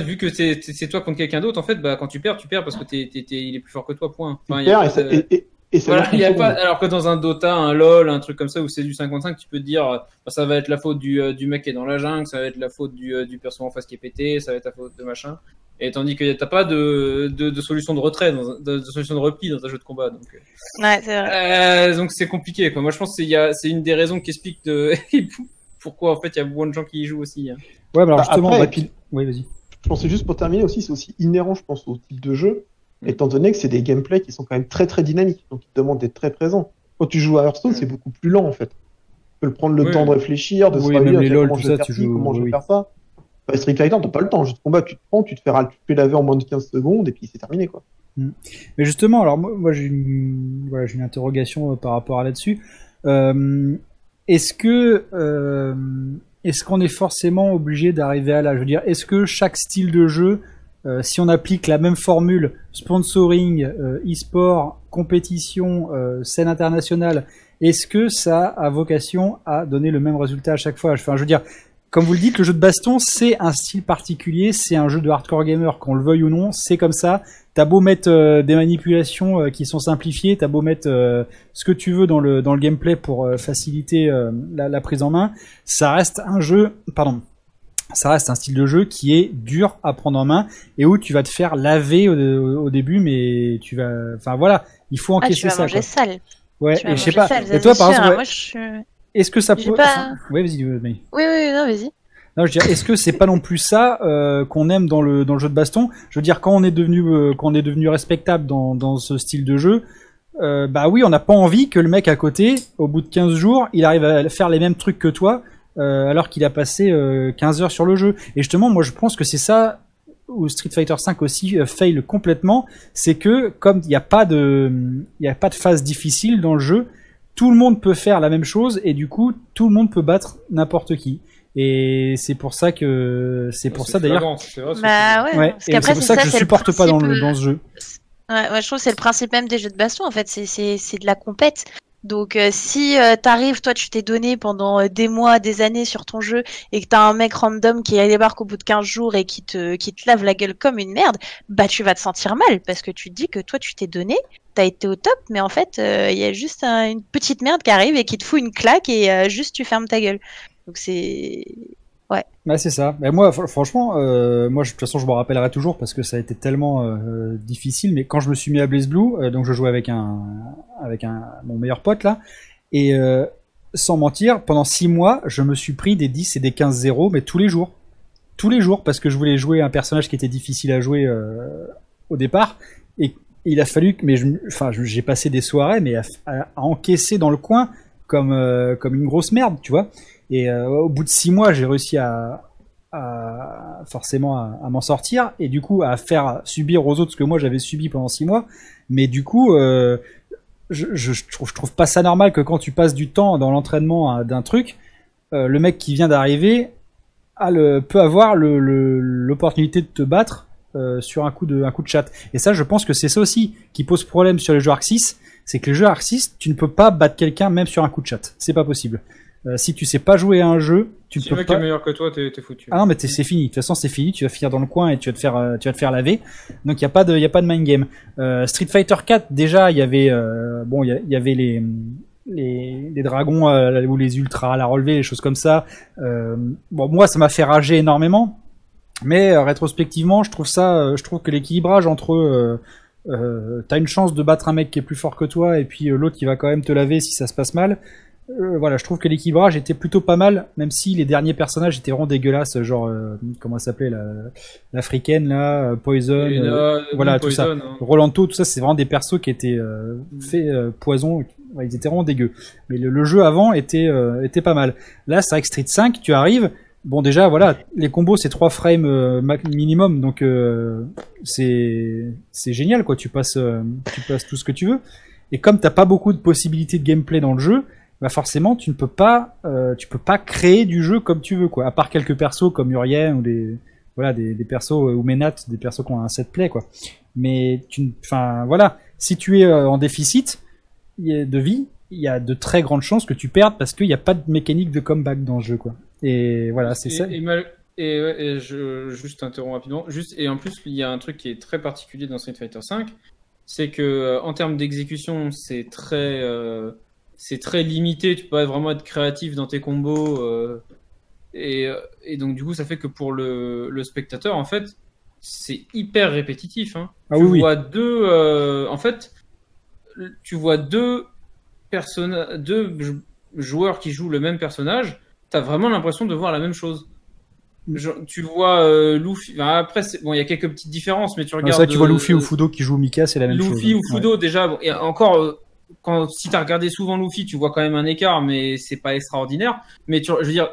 vu que c'est toi contre quelqu'un d'autre, en fait, bah quand tu perds parce que il est plus fort que toi, point. Enfin, alors que dans un Dota, un LoL, un truc comme ça où c'est du 55, tu peux te dire ça va être la faute du mec qui est dans la jungle, ça va être la faute du perso en face qui est pété, ça va être la faute de machin. Et tandis que t'as pas de solution de retrait, de solution de repli dans un jeu de combat, donc. Ouais, c'est vrai. Donc c'est compliqué, quoi. Moi je pense que c'est une des raisons qui explique pourquoi en fait il y a beaucoup de gens qui y jouent aussi. Hein. Ouais, alors justement. Après, oui, vas-y. Je pensais juste pour terminer aussi, c'est aussi inhérent, je pense, au type de jeu, étant donné que c'est des gameplays qui sont quand même très très dynamiques, donc ils te demandent d'être très présent. Quand tu joues à Hearthstone, c'est beaucoup plus lent en fait. Tu peux prendre le temps de réfléchir, de se réveiller, les LOL, comment je vais faire ça. Street Fighter, t'as pas le temps, jeu de combat, tu te prends, tu te fais laver en moins de 15 secondes et puis c'est terminé, quoi. Mais justement, alors moi j'ai une interrogation par rapport à là-dessus. Est-ce qu'on est forcément obligé d'arriver à là? Je veux dire, est-ce que chaque style de jeu, si on applique la même formule, sponsoring, e-sport, compétition, scène internationale, est-ce que ça a vocation à donner le même résultat à chaque fois? Enfin, je veux dire, Comme vous le dites, le jeu de baston, c'est un style particulier, c'est un jeu de hardcore gamer, qu'on le veuille ou non, c'est comme ça. T'as beau mettre des manipulations qui sont simplifiées, t'as beau mettre ce que tu veux dans le gameplay pour faciliter la prise en main, ça reste un jeu... Pardon. Ça reste un style de jeu qui est dur à prendre en main et où tu vas te faire laver au début, mais tu vas... Enfin voilà, il faut encaisser ça. Ah, tu vas ça, manger sale. Ouais, et je sais pas. Sale, et toi, par exemple... Ouais. Moi, je suis... Est-ce que ça peut... Pas... Ouais, vas-y, vas-y. Oui, oui, non, vas-y. Non, je veux dire, est-ce que c'est pas non plus ça qu'on aime dans le jeu de baston? Je veux dire, quand on est devenu respectable dans ce style de jeu, bah oui, on n'a pas envie que le mec à côté, au bout de 15 jours, il arrive à faire les mêmes trucs que toi, alors qu'il a passé 15 heures sur le jeu. Et justement, moi, je pense que c'est ça où Street Fighter 5 aussi fail complètement, c'est que comme il n'y a pas de phase difficile dans le jeu, tout le monde peut faire la même chose et du coup, tout le monde peut battre n'importe qui. Et c'est pour ça que d'ailleurs. Bah ouais. Parce qu'après, c'est pour ça que je supporte pas dans ce jeu. Ouais, ouais, je trouve que c'est le principe même des jeux de baston. En fait, c'est de la compète. Donc si t'arrives, toi tu t'es donné pendant des mois, des années sur ton jeu et que t'as un mec random qui débarque au bout de 15 jours et qui te lave la gueule comme une merde, bah tu vas te sentir mal parce que tu te dis que toi tu t'es donné, t'as été au top, mais en fait il y a juste une petite merde qui arrive et qui te fout une claque et juste tu fermes ta gueule. Donc c'est... Ouais. Bah c'est ça. Mais moi franchement, de toute façon je m'en rappellerai toujours parce que ça a été tellement difficile. Mais quand je me suis mis à Blaze Blue, donc je jouais avec mon meilleur pote là, et sans mentir, pendant 6 mois, je me suis pris des 10 et des 15-0, mais tous les jours. Tous les jours, parce que je voulais jouer un personnage qui était difficile à jouer au départ. Et il a fallu que... Enfin, j'ai passé des soirées, mais à encaisser dans le coin comme une grosse merde, tu vois. Et au bout de 6 mois, j'ai réussi à forcément à m'en sortir et du coup à faire subir aux autres ce que moi j'avais subi pendant 6 mois. Mais du coup, je trouve pas ça normal que quand tu passes du temps dans l'entraînement d'un truc, le mec qui vient d'arriver peut avoir l'opportunité de te battre sur un coup de chat. Et ça, je pense que c'est ça aussi qui pose problème sur les jeux Arc 6, c'est que les jeux Arc 6, tu ne peux pas battre quelqu'un même sur un coup de chat. C'est pas possible. Si tu sais pas jouer à un jeu, tu peux pas. Si le mec est meilleur que toi, t'es foutu. Ah non, mais c'est fini. De toute façon, c'est fini. Tu vas finir dans le coin et tu vas te faire laver. Donc y a pas de mind game. Street Fighter 4, déjà, il y avait il y avait les dragons ou les ultras à la relevée, les choses comme ça. Bon, moi, ça m'a fait rager énormément. Mais rétrospectivement, je trouve que l'équilibrage entre t'as une chance de battre un mec qui est plus fort que toi et puis l'autre qui va quand même te laver si ça se passe mal. Voilà, je trouve que l'équilibrage était plutôt pas mal, même si les derniers personnages étaient vraiment dégueulasses, genre comment ça s'appelait l'africaine là, Poison, voilà tout ça, Rolanto, tout ça, c'est vraiment des persos qui étaient faits poison, ouais, ils étaient vraiment dégueux. Mais le jeu avant était pas mal. Là, c'est vrai que Street 5, tu arrives, bon déjà voilà, les combos c'est 3 frames minimum, donc c'est génial quoi, tu passes tout ce que tu veux. Et comme t'as pas beaucoup de possibilités de gameplay dans le jeu, bah forcément tu peux pas créer du jeu comme tu veux quoi, à part quelques persos comme Urien ou des persos ou Menat, des persos qui ont un set play quoi. Mais si tu es en déficit de vie, il y a de très grandes chances que tu perdes parce qu'il n'y a pas de mécanique de comeback dans le jeu quoi. Et voilà, c'est ça. Et je juste t'interromps rapidement. Et en plus, il y a un truc qui est très particulier dans Street Fighter V, c'est que en termes d'exécution, c'est très limité, tu peux pas vraiment être créatif dans tes combos et donc du coup ça fait que pour le spectateur en fait c'est hyper répétitif hein. Ah, tu vois deux joueurs qui jouent le même personnage, t'as vraiment l'impression de voir la même chose. Tu vois Luffy, enfin, après bon il y a quelques petites différences mais tu regardes ça, tu vois Luffy ou Fudo qui joue Mika, c'est la même chose. Luffy ou Fudo ouais. Déjà bon, et encore si t'as regardé souvent Luffy, tu vois quand même un écart, mais c'est pas extraordinaire. Mais je veux dire,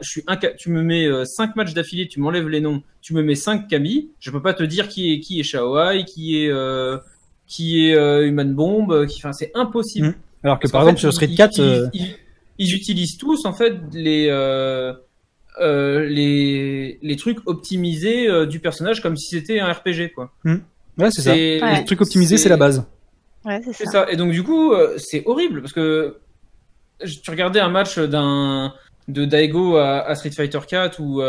tu me mets 5 matchs d'affilée, tu m'enlèves les noms, tu me mets 5 Kami, je peux pas te dire qui est Shaoai, qui est Human Bomb, c'est impossible. Mmh. Alors que par exemple sur Street 4, ils utilisent tous en fait les trucs optimisés du personnage comme si c'était un RPG quoi. Mmh. Ouais, c'est ça. Ouais. Les trucs optimisés, c'est la base. Ouais, c'est ça. Et donc du coup, c'est horrible parce que tu regardais un match d'un de Daigo à Street Fighter 4 ou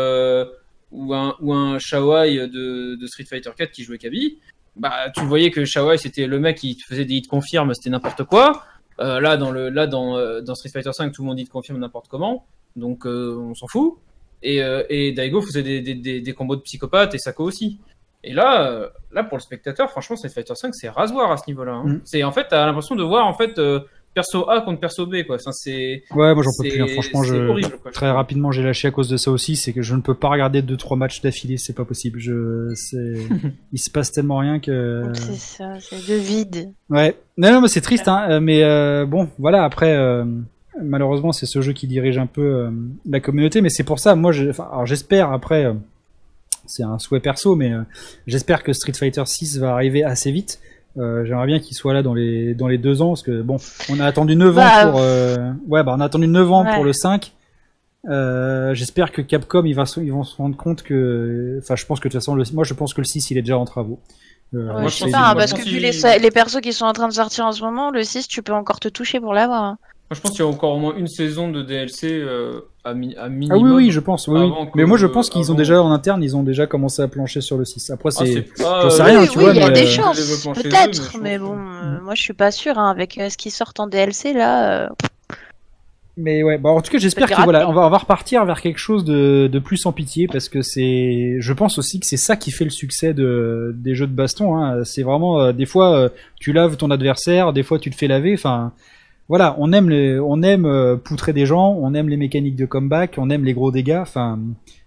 un Shawai de Street Fighter 4 qui jouait Kaby, bah tu voyais que Shawai c'était le mec qui faisait des hits confirmes, c'était n'importe quoi. Là dans Street Fighter 5 tout le monde hit confirme n'importe comment, donc on s'en fout. Et Daigo faisait des combos de psychopathe et Sako aussi. Et là pour le spectateur, franchement, Street Fighter 5 c'est rasoir à ce niveau-là. Hein. Mm. C'est en fait, t'as l'impression de voir en fait perso A contre perso B, quoi. Enfin, c'est. Ouais, moi j'en peux plus. Hein. Franchement, horrible, quoi. Très rapidement, j'ai lâché à cause de ça aussi. C'est que je ne peux pas regarder 2-3 matchs d'affilée, c'est pas possible. Il se passe tellement rien que. C'est ça, c'est le vide. Ouais. Non, mais c'est triste. Hein. Mais bon, voilà. Après. Malheureusement, c'est ce jeu qui dirige un peu la communauté, mais c'est pour ça, moi, j'espère, après, c'est un souhait perso, mais j'espère que Street Fighter 6 va arriver assez vite. J'aimerais bien qu'il soit là dans les 2 ans, parce que bon, on a attendu 9 ans pour le 5. J'espère que Capcom, ils vont se rendre compte que, enfin, je pense que de toute façon, je pense que le 6, il est déjà en travaux. Ouais, je sais pas, parce que vu les persos qui sont en train de sortir en ce moment, le 6, tu peux encore te toucher pour l'avoir. Hein. Moi, je pense qu'il y a encore au moins une saison de DLC à minimum. Ah oui, je pense. Oui. Mais moi, je pense qu'ils ont déjà, en interne, ils ont déjà commencé à plancher sur le 6. Après, j'en sais rien, tu vois. Il y a des chances, peut-être, mais bon, moi, je suis pas sûr. Hein, avec ce qui sort en DLC, là... Mais ouais, bah en tout cas, j'espère que voilà, on va repartir vers quelque chose de plus sans pitié, parce que c'est, je pense aussi que c'est ça qui fait le succès des jeux de baston. Hein. C'est vraiment, des fois, tu laves ton adversaire, des fois, tu te fais laver, enfin... Voilà, on aime poutrer des gens, on aime les mécaniques de comeback, on aime les gros dégâts. Enfin,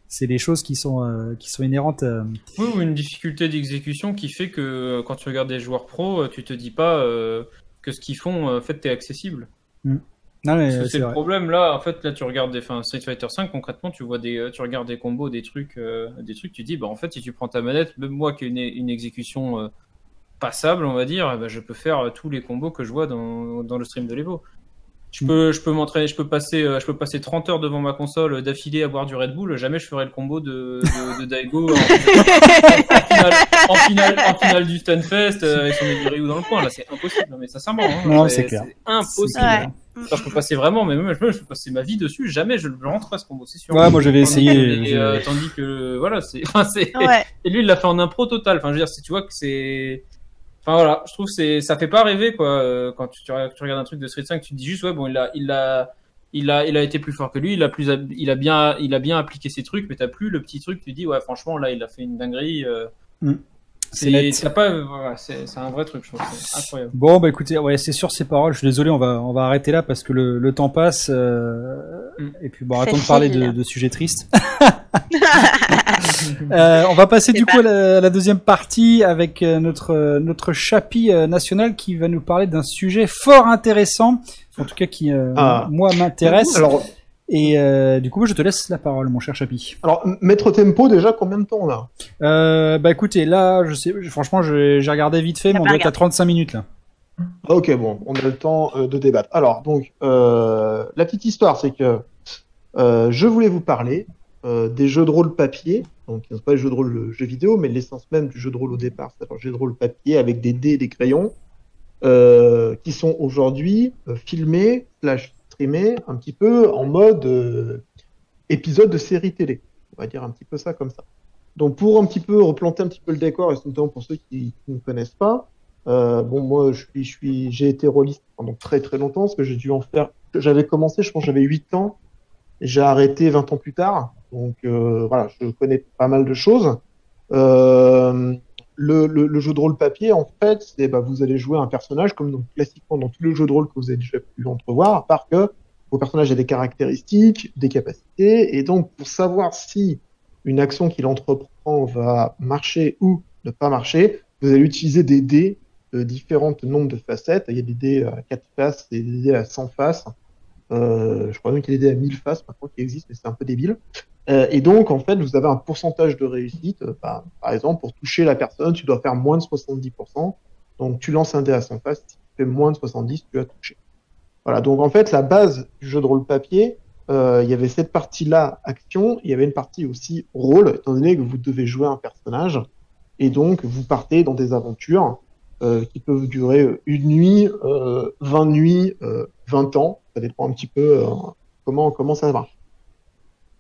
c'est des choses qui sont inhérentes. Oui, ou une difficulté d'exécution qui fait que quand tu regardes des joueurs pros, tu te dis pas que ce qu'ils font, en fait, t'es accessible. Mm. Non, mais c'est le problème là. En fait, là, tu regardes Street Fighter 5 concrètement, tu regardes des combos, des trucs, tu dis, bah en fait, si tu prends ta manette, même moi qui ai une exécution passable, on va dire, je peux faire tous les combos que je vois dans le stream de l'Evo. Je peux m'entraîner, je peux passer 30 heures devant ma console d'affilée à boire du Red Bull, jamais je ferai le combo de Daigo en finale du Stunfest avec son aiguille ou dans le coin. Là, c'est impossible, mais ça sincèrement. Hein, non, c'est clair. C'est impossible. C'est clair. Enfin, je peux passer vraiment, mais même je peux passer ma vie dessus, jamais je le rentre à ce combo, c'est sûr. Ouais, moi j'avais essayer. Tandis que, voilà, ouais. Et lui, il l'a fait en impro total. Enfin, je veux dire, tu vois que c'est. Enfin voilà, je trouve que ça fait pas rêver, quoi. Quand tu regardes un truc de Street 5, tu te dis juste ouais bon il a été plus fort que lui, il a bien appliqué ses trucs, mais t'as plus le petit truc, tu dis ouais franchement là il a fait une dinguerie. C'est un vrai truc, je trouve. C'est incroyable. Bon bah écoutez, ouais c'est sur ces paroles, je suis désolé, on va arrêter là parce que le temps passe et puis bon arrêtons de parler de sujets tristes. On va passer du coup à la deuxième partie avec notre Chapi national qui va nous parler d'un sujet fort intéressant, en tout cas qui moi m'intéresse. Alors, et du coup je te laisse la parole mon cher Chapi. Alors mettre au tempo déjà, combien de temps on a bah écoutez là je sais franchement j'ai regardé vite fait mais on doit être à 35 minutes là. Ok bon on a le temps de débattre. Alors donc la petite histoire c'est que je voulais vous parler des jeux de rôle papier, donc ce n'est pas les jeux de rôle jeux vidéo, mais l'essence même du jeu de rôle au départ, c'est un jeu de rôle papier avec des dés et des crayons, qui sont aujourd'hui filmés, streamés, un petit peu en mode épisode de série télé, on va dire un petit peu ça comme ça. Donc pour un petit peu replanter un petit peu le décor, et notamment pour ceux qui ne connaissent pas, bon moi j'ai été rôliste pendant très très longtemps, parce que j'ai dû en faire, j'avais commencé, je pense j'avais 8 ans, j'ai arrêté 20 ans plus tard, donc voilà, je connais pas mal de choses. Le jeu de rôle papier, en fait, c'est bah, vous allez jouer un personnage, comme donc, classiquement dans tous les jeux de rôle que vous avez déjà pu entrevoir, à part que vos personnages ont des caractéristiques, des capacités, et donc pour savoir si une action qu'il entreprend va marcher ou ne pas marcher, vous allez utiliser des dés de différentes nombres de facettes. Il y a des dés à 4 faces, des dés à 100 faces. Je crois même qu'il y a des dés à 1000 faces maintenant qui existent, mais c'est un peu débile. Et donc, en fait, vous avez un pourcentage de réussite. Bah, par exemple, pour toucher la personne, tu dois faire moins de 70%. Donc, tu lances un dé à 100 faces. Si tu fais moins de 70, tu as touché. Voilà. Donc, en fait, la base du jeu de rôle papier, il y avait cette partie-là, action. Il y avait une partie aussi rôle, étant donné que vous devez jouer un personnage. Et donc, vous partez dans des aventures qui peuvent durer une nuit, 20 nuits, 20 ans. Ça dépend un petit peu comment ça marche.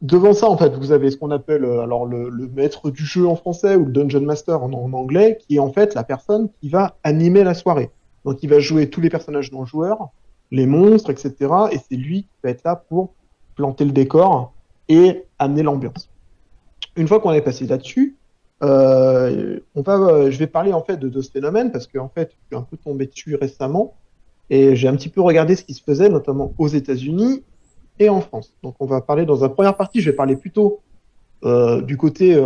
Devant ça, en fait, vous avez ce qu'on appelle alors le maître du jeu en français ou le dungeon master en anglais, qui est en fait la personne qui va animer la soirée. Donc, il va jouer tous les personnages non joueurs, les monstres, etc. Et c'est lui qui va être là pour planter le décor et amener l'ambiance. Une fois qu'on est passé là-dessus, je vais parler en fait de ce phénomène parce que en fait, je suis un peu tombé dessus récemment et j'ai un petit peu regardé ce qui se faisait, notamment aux États-Unis et en France. Donc on va parler dans la première partie, je vais parler plutôt du côté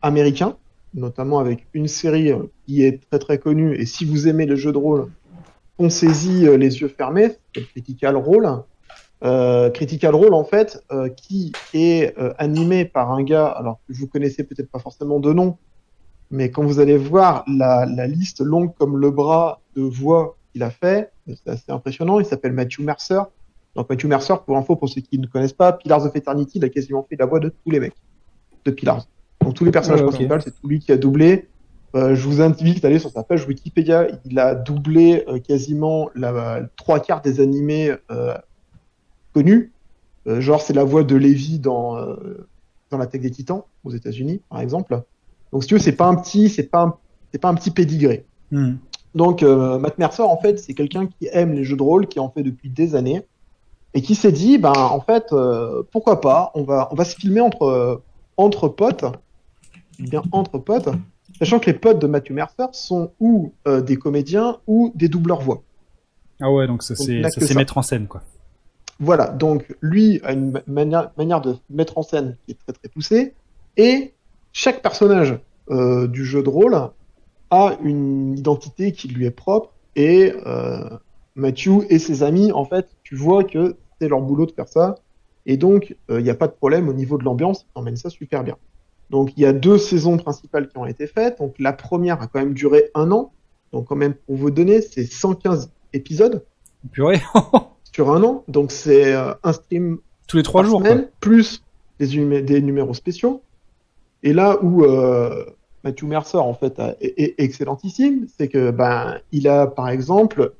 américain, notamment avec une série qui est très très connue, et si vous aimez les jeux de rôle, foncez-y les yeux fermés, c'est Critical Role. Critical Role en fait, qui est animé par un gars, alors que vous connaissez peut-être pas forcément de nom, mais quand vous allez voir la liste longue comme le bras de voix qu'il a fait, c'est assez impressionnant, il s'appelle Matthew Mercer. Donc Matthew Mercer, pour info, pour ceux qui ne connaissent pas, Pillars of Eternity, il a quasiment fait la voix de tous les mecs de Pillars. Donc tous les personnages principaux, c'est tout lui qui a doublé. Je vous invite à aller sur sa page Wikipédia, il a doublé quasiment trois quarts des animés connus. Genre c'est la voix de Levi dans l'Attaque des Titans aux États-Unis, par exemple. Donc si tu veux, c'est pas un petit pédigré. Mm. Donc Matt Mercer, en fait, c'est quelqu'un qui aime les jeux de rôle, qui en fait depuis des années. Et qui s'est dit, en fait, pourquoi pas, on va se filmer entre potes, bien entre potes, sachant que les potes de Matthew Mercer sont ou des comédiens ou des doubleurs voix. Ah ouais, donc c'est mettre en scène, quoi. Voilà, donc lui a une manière de mettre en scène qui est très très poussée, et chaque personnage du jeu de rôle a une identité qui lui est propre, et Matthew et ses amis, en fait, tu vois que c'est leur boulot de faire ça, et donc il n'y a pas de problème au niveau de l'ambiance, ils emmènent ça super bien. Donc il y a 2 saisons principales qui ont été faites, donc la première a quand même duré 1 an, donc quand même pour vous donner, c'est 115 épisodes. Purée. Sur 1 an, donc c'est un stream tous les 3 jours, semaine, plus des numéros spéciaux, et là où... Matthew Mercer, en fait, est excellentissime, c'est que, il a, par exemple,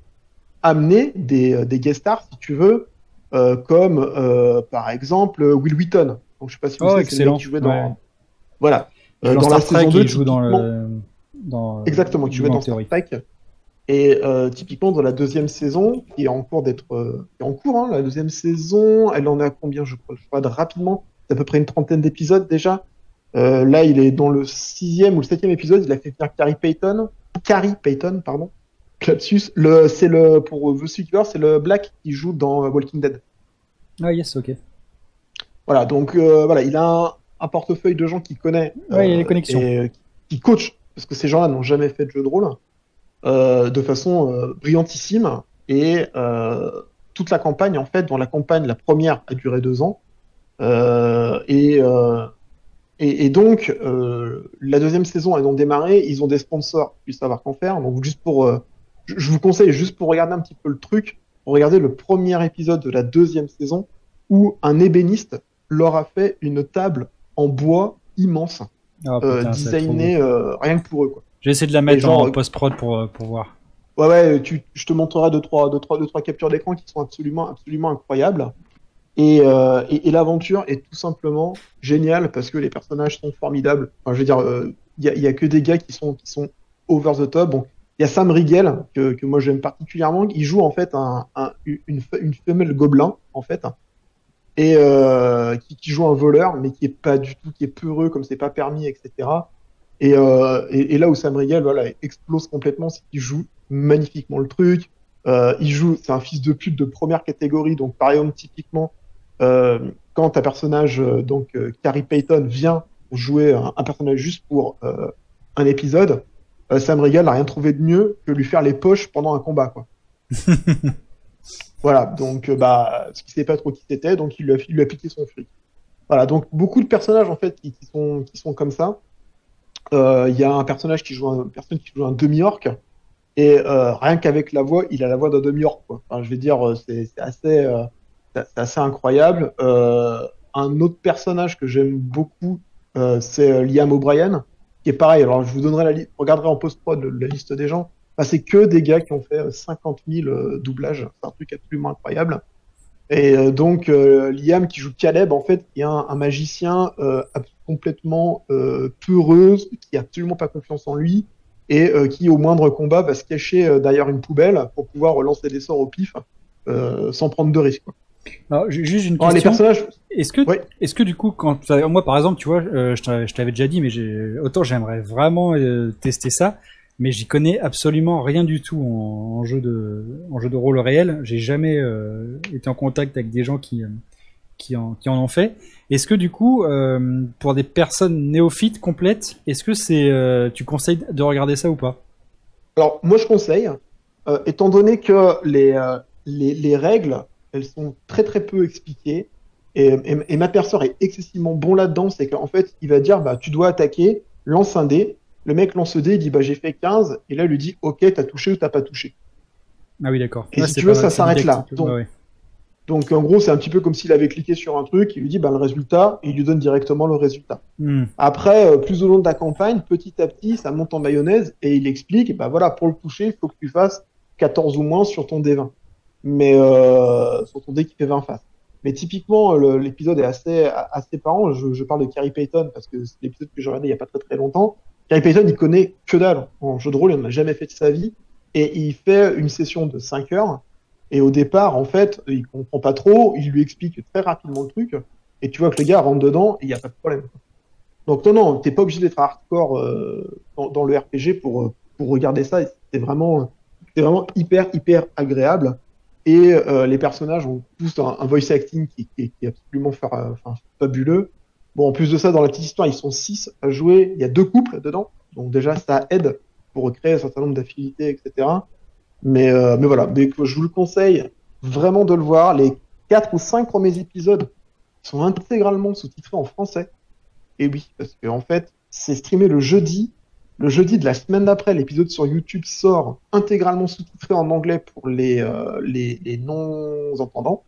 amené des guest stars, si tu veux, comme, par exemple, Will Wheaton. Donc, je sais pas si vous savez, c'est le mec qui jouait dans... Ouais. Voilà. Dans la saison 2, joue dans le... Exactement, qui jouait dans Star Trek. Et typiquement, dans la 2e saison, qui est en cours d'être... qui est en cours, hein, la 2e saison, elle en est à combien, je crois, rapidement, c'est à peu près une 30aine d'épisodes, déjà. Là, il est dans le 6e ou le 7e épisode, il a fait venir Carrie Payton, Clapsus. Pour The Seeker, c'est le Black qui joue dans Walking Dead. Ah yes, ok. Voilà, donc il a un portefeuille de gens qu'il connaît. Il y a les connexions. Et qui coach, parce que ces gens-là n'ont jamais fait de jeu de rôle, de façon brillantissime. Et toute la campagne, en fait, dont la campagne, la première, a duré 2 ans. Et donc, la 2e saison, elles ont démarré, ils ont des sponsors, puis savoir qu'en faire. Donc, je vous conseille juste pour regarder un petit peu le truc, pour regarder le premier épisode de la 2e saison, où un ébéniste leur a fait une table en bois immense, designée rien que pour eux, quoi. J'ai essayé de la mettre en post-prod pour voir. Ouais, je te montrerai deux, trois captures d'écran qui sont absolument, absolument incroyables. Et l'aventure est tout simplement géniale parce que les personnages sont formidables. Enfin, je veux dire, il y a que des gars qui sont over the top. Bon, il y a Sam Riegel que moi j'aime particulièrement. Il joue en fait une femelle gobelin en fait, et qui joue un voleur, mais qui est pas du tout, qui est peureux comme c'est pas permis, etc. Et là où Sam Riegel explose complètement, c'est qu'il joue magnifiquement le truc. C'est un fils de pute de première catégorie, donc par exemple typiquement. Quand un personnage, Carrie Payton vient pour jouer un personnage juste pour un épisode, Sam Riegel n'a rien trouvé de mieux que lui faire les poches pendant un combat, quoi. Voilà, donc parce qu'il ne savait pas trop qui c'était, donc il lui a piqué son fric. Voilà, donc beaucoup de personnages en fait qui sont comme ça. Il y a un personnage qui joue un demi-orc, et rien qu'avec la voix, il a la voix d'un demi-orc, quoi. Enfin, je vais dire, c'est assez. C'est assez incroyable. Un autre personnage que j'aime beaucoup, c'est Liam O'Brien, qui est pareil. Alors, je vous donnerai regarderai en post-prod la liste des gens. Enfin, c'est que des gars qui ont fait 50 000 doublages. C'est un truc absolument incroyable. Et donc Liam qui joue Caleb, en fait, il y a un magicien complètement peureux, qui n'a absolument pas confiance en lui, et qui au moindre combat va se cacher derrière une poubelle pour pouvoir lancer des sorts au pif sans prendre de risques. Alors, juste une question. Alors, les personnages... Est-ce que du coup, quand moi par exemple, tu vois, je t'avais déjà dit, mais autant j'aimerais vraiment tester ça, mais j'y connais absolument rien du tout en jeu de rôle réel. J'ai jamais été en contact avec des gens qui en ont fait. Est-ce que du coup, pour des personnes néophytes complètes, est-ce que tu conseilles de regarder ça ou pas ? Alors moi je conseille, étant donné que les règles, elles sont très très peu expliquées, et Mathieu Mercer est excessivement bon là-dedans, c'est qu'en fait il va dire, bah tu dois attaquer, lance un dé. Le mec lance le dé, il dit bah j'ai fait 15, et là il lui dit ok, t'as touché ou t'as pas touché. Ah oui, d'accord. Et là, si tu veux, ça s'arrête là. Donc en gros, c'est un petit peu comme s'il avait cliqué sur un truc, il lui dit bah le résultat, et il lui donne directement le résultat. Après, plus au long de la campagne, petit à petit, ça monte en mayonnaise, et il explique, bah voilà, pour le toucher, il faut que tu fasses 14 ou moins sur ton D20. Mais sur ton dé qui fait 20 faces. Mais typiquement, l'épisode est assez parent. Je parle de Carrie Payton, parce que c'est l'épisode que j'ai regardé il y a pas très très longtemps. Carrie Payton, il connaît que dalle en jeu de rôle, il n'en a jamais fait de sa vie, et il fait une session de 5 heures, et au départ, en fait, il comprend pas trop, il lui explique très rapidement le truc, et tu vois que le gars rentre dedans, et il n'y a pas de problème. Donc non, t'es pas obligé d'être hardcore dans le RPG pour regarder ça, c'est vraiment hyper agréable, et les personnages ont tous un voice acting qui est absolument fabuleux. Bon, en plus de ça, dans la petite histoire, ils sont 6 à jouer. Il y a 2 couples dedans. Donc déjà, ça aide pour créer un certain nombre d'affinités, etc. Mais voilà. Mais je vous le conseille vraiment de le voir. Les 4 ou 5 premiers épisodes sont intégralement sous-titrés en français. Et oui, parce que en fait, c'est streamé le jeudi. Le jeudi de la semaine d'après, l'épisode sur YouTube sort intégralement sous-titré en anglais pour les non-entendants.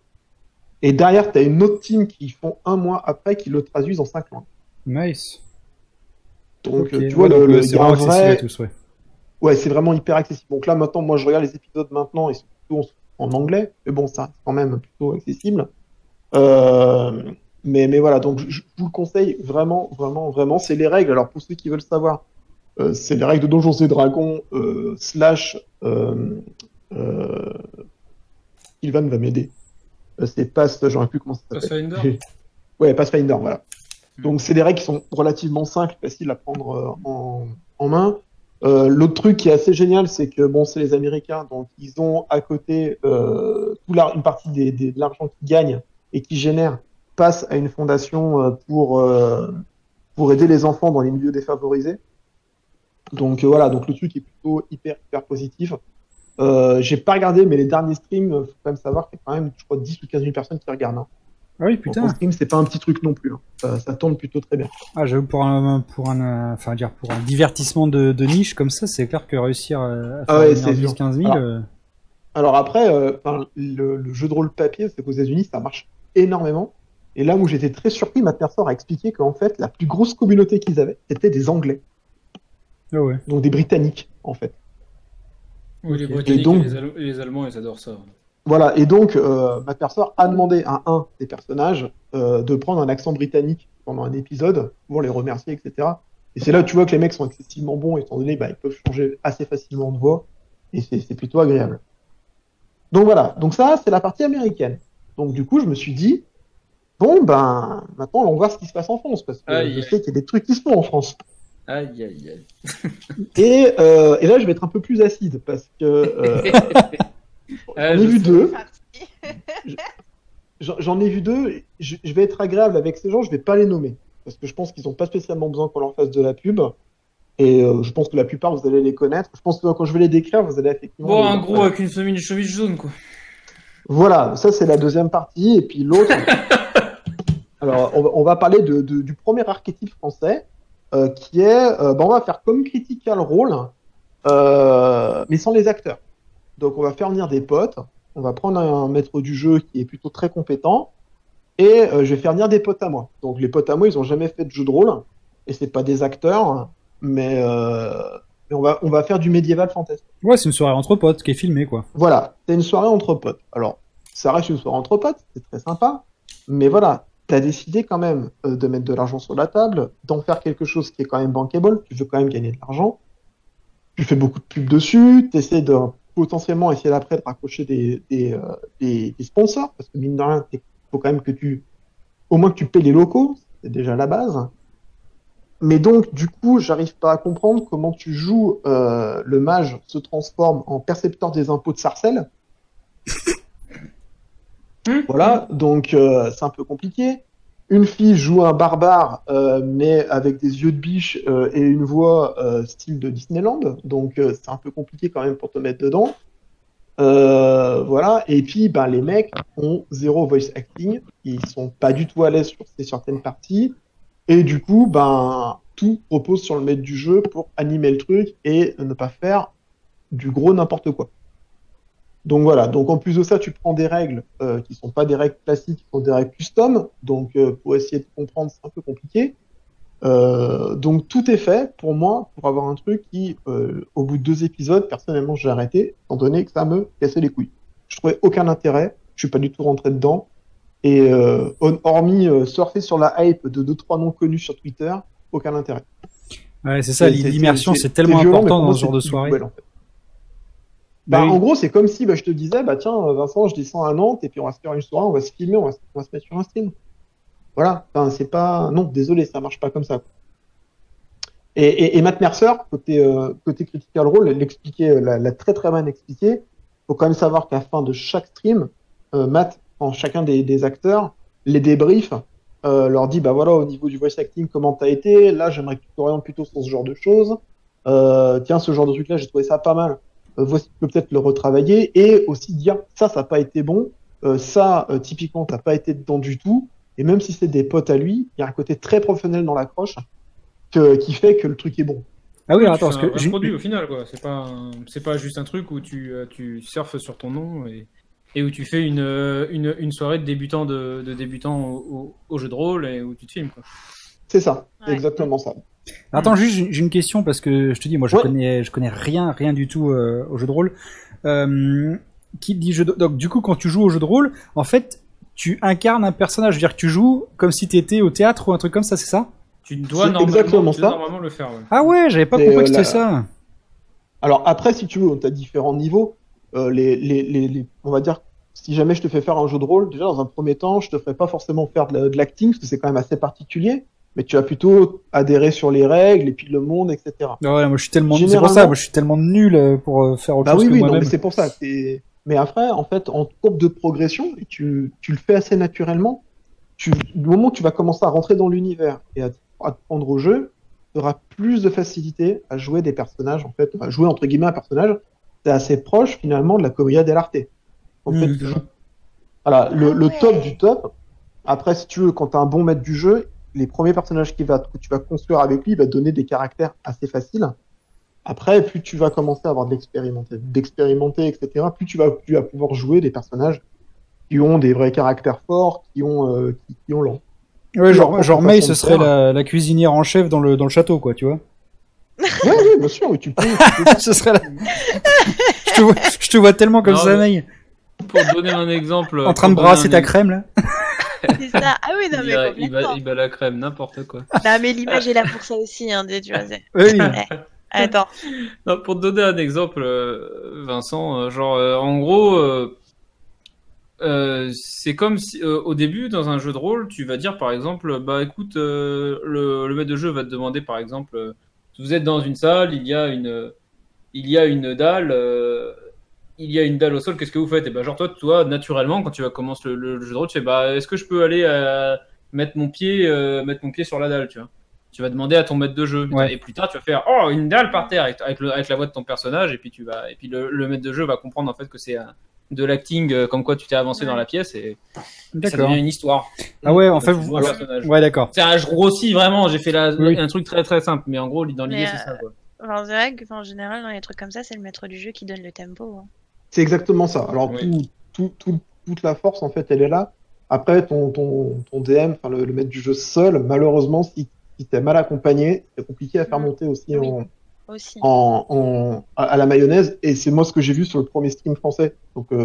Et derrière, t'as une autre team qui font un mois après, qui le traduisent en 5 langues. Nice. Donc, okay. Tu vois, c'est vraiment accessible à tous, ouais. Ouais, c'est vraiment hyper accessible. Donc là, maintenant, moi, je regarde les épisodes maintenant, ils sont plutôt en anglais. Mais bon, ça reste quand même plutôt accessible. Mais voilà, donc je vous le conseille vraiment, vraiment, vraiment. C'est les règles. Alors, pour ceux qui veulent savoir, c'est les règles de Donjons et Dragons / Kilvan va m'aider. C'est j'aurais plus comment ça s'appelle. Pathfinder. Ouais, Pathfinder, voilà. Donc c'est des règles qui sont relativement simples, faciles à prendre en main. L'autre truc qui est assez génial, c'est que bon, c'est les Américains, donc ils ont à côté une partie de l'argent qu'ils gagnent et qu'ils génèrent passe à une fondation pour aider les enfants dans les milieux défavorisés. Donc voilà, donc le truc est plutôt hyper positif. J'ai pas regardé, mais les derniers streams, faut quand même savoir qu'il y a quand même, je crois, 10 ou 15 000 personnes qui regardent. Hein. Ah oui, putain. Donc, en stream, c'est pas un petit truc non plus. Hein. Ça tourne plutôt très bien. Ah, j'avoue, pour un divertissement de niche comme ça, c'est clair que réussir à faire 15 000. Alors après, le jeu de rôle papier, c'est qu'aux États-Unis, ça marche énormément. Et là où j'étais très surpris, Mathieu Mercer a expliqué qu'en fait, la plus grosse communauté qu'ils avaient, c'était des Anglais. Ah ouais. Donc des Britanniques, en fait. Oui, les Britanniques et les Allemands, ils adorent ça. Voilà, et donc, Matt Mercer a demandé à un des personnages de prendre un accent britannique pendant un épisode pour les remercier, etc. Et c'est là que tu vois que les mecs sont excessivement bons, étant donné qu'ils peuvent changer assez facilement de voix, et c'est plutôt agréable. Donc voilà, donc ça, c'est la partie américaine. Donc du coup, je me suis dit, bon, ben, maintenant, on va voir ce qui se passe en France, parce que je sais qu'il y a des trucs qui se font en France. Aïe, aïe, aïe. Et là, je vais être un peu plus acide parce que j'en ai vu 2. Je vais être agréable avec ces gens. Je vais pas les nommer parce que je pense qu'ils n'ont pas spécialement besoin qu'on leur fasse de la pub. Et je pense que la plupart, vous allez les connaître. Je pense que quand je vais les décrire, vous allez effectivement. Bon, un gros avec une chemise jaune, quoi. Voilà, ça c'est la deuxième partie. Et puis l'autre. Alors, on va parler du premier archétype français. Qui est, on va faire comme Critical Role, mais sans les acteurs. Donc on va faire venir des potes, on va prendre un maître du jeu qui est plutôt très compétent, et je vais faire venir des potes à moi. Donc les potes à moi, ils n'ont jamais fait de jeu de rôle, et c'est pas des acteurs, mais on va faire du médiéval fantastique. Ouais, c'est une soirée entre potes qui est filmée, quoi. Voilà, c'est une soirée entre potes. Alors, ça reste une soirée entre potes, c'est très sympa, mais voilà, t'as décidé quand même de mettre de l'argent sur la table, d'en faire quelque chose qui est quand même bankable, tu veux quand même gagner de l'argent, tu fais beaucoup de pubs dessus, t'essaies de potentiellement essayer d'après de raccrocher des sponsors, parce que mine de rien, il faut quand même que tu, au moins que tu payes les locaux, c'est déjà la base. Mais donc, du coup, j'arrive pas à comprendre comment tu joues, le mage se transforme en percepteur des impôts de Sarcelles. Voilà, donc c'est un peu compliqué. Une fille joue un barbare, mais avec des yeux de biche et une voix style de Disneyland. Donc c'est un peu compliqué quand même pour te mettre dedans. Voilà, et puis ben, les mecs ont zéro voice acting. Ils sont pas du tout à l'aise sur certaines parties. Et du coup, ben, tout repose sur le maître du jeu pour animer le truc et ne pas faire du gros n'importe quoi. Donc voilà, donc en plus de ça, tu prends des règles qui sont pas des règles classiques, qui sont des règles custom, donc pour essayer de comprendre, c'est un peu compliqué. Donc tout est fait, pour moi, pour avoir un truc qui, au bout de 2 épisodes, personnellement, j'ai arrêté, étant donné que ça me cassait les couilles. Je trouvais aucun intérêt, je suis pas du tout rentré dedans, et hormis surfer sur la hype de 2-3 noms connus sur Twitter, aucun intérêt. Ouais, c'est ça, l'immersion, c'est tellement important dans ce genre de soirée. Bah, oui. En gros, c'est comme si je te disais, bah tiens, Vincent, je descends à Nantes et puis on va se faire une soirée, on va se filmer, on va se mettre sur un stream. Voilà. Enfin, c'est pas. Non, désolé, ça marche pas comme ça. Et Matt Mercer, côté Critical Role, l'expliquer, l'a très très bien expliqué. Faut quand même savoir qu'à la fin de chaque stream, Matt, en chacun des acteurs, les débriefs, leur dit, bah voilà, au niveau du voice acting, comment t'as été. Là, j'aimerais que tu t'orientes plutôt sur ce genre de choses. Tiens, ce genre de truc-là, j'ai trouvé ça pas mal. Voici, tu peux peut-être le retravailler et aussi dire ça n'a pas été bon, typiquement t'as pas été dedans du tout, et même si c'est des potes à lui, il y a un côté très professionnel dans l'accroche qui fait que le truc est bon. Ah oui, alors, attends, parce que j'ai produit au final quoi, c'est pas juste un truc où tu surfes sur ton nom et où tu fais une soirée de débutants au jeu de rôle et où tu te filmes quoi. C'est ça, ouais. Exactement ça. Attends, juste j'ai une question parce que je te dis, moi je connais rien du tout au jeu de rôle. Qui dit jeu de... Donc du coup, quand tu joues au jeu de rôle, en fait, tu incarnes un personnage, je veux dire que tu joues comme si tu étais au théâtre ou un truc comme ça, c'est ça? Tu dois normalement le faire. Ouais. Ah ouais, j'avais pas compris que c'était ça. Alors après, si tu veux, t'as différents niveaux. On va dire, si jamais je te fais faire un jeu de rôle, déjà dans un premier temps, je te ferai pas forcément faire de l'acting parce que c'est quand même assez particulier. Mais tu vas plutôt adhérer sur les règles et puis le monde, etc. Ah ouais, moi je suis tellement nul. C'est pour ça, moi je suis tellement nul pour faire autre chose que moi-même. Mais c'est pour ça. Mais après, en fait, en courbe de progression, et tu le fais assez naturellement. Du moment où tu vas commencer à rentrer dans l'univers et à te prendre au jeu, tu auras plus de facilité à jouer des personnages, en fait, à jouer entre guillemets un personnage. C'est assez proche finalement de la Commedia dell'arte. En fait, voilà, le top du top. Après, si tu veux, quand t'as un bon maître du jeu, les premiers personnages que tu vas construire avec lui, il va donner des caractères assez faciles. Après, plus tu vas commencer à avoir de l'expérimenter, etc., plus tu vas pouvoir jouer des personnages qui ont des vrais caractères forts, qui ont l'an. Ouais, genre May, ce serait la cuisinière en chef dans le château, quoi, tu vois. Ouais, oui, bien sûr, oui, tu peux. Ce serait la... je te vois tellement comme non, ça, May. Pour donner un exemple... En train de brasser ta crème, là. C'est ça. Ah oui, non, mais il bat la crème, n'importe quoi. Non, mais l'image est là pour ça aussi, hein, tu vois. Oui. Attends. Non, pour te donner un exemple, Vincent, genre, en gros, c'est comme si, au début, dans un jeu de rôle, tu vas dire, par exemple, bah écoute, le maître de jeu va te demander, par exemple, si vous êtes dans une salle, il y a une dalle. Il y a une dalle au sol, qu'est-ce que vous faites? Et bah, genre, toi, naturellement, quand tu vas commencer le jeu de rôle, tu fais bah, est-ce que je peux aller mettre mon pied sur la dalle, tu vois? Tu vas demander à ton maître de jeu. Ouais. Et plus tard, tu vas faire oh, une dalle par terre avec la voix de ton personnage, et puis le maître de jeu va comprendre en fait que c'est de l'acting, comme quoi tu t'es avancé dans la pièce, et ça devient une histoire. Ah ouais, en fait, vous jouez un personnage. Ouais, d'accord. Je grossis vraiment, j'ai fait un truc très très simple, mais en gros, dans l'idée, c'est ça, quoi. Alors, en général, dans les trucs comme ça, c'est le maître du jeu qui donne le tempo. Hein. C'est exactement ça. Alors, oui. Toute la force, en fait, elle est là. Après, ton DM, enfin, le maître du jeu seul, malheureusement, si t'es mal accompagné, c'est compliqué à faire monter aussi, oui. à la mayonnaise. Et c'est moi ce que j'ai vu sur le premier stream français que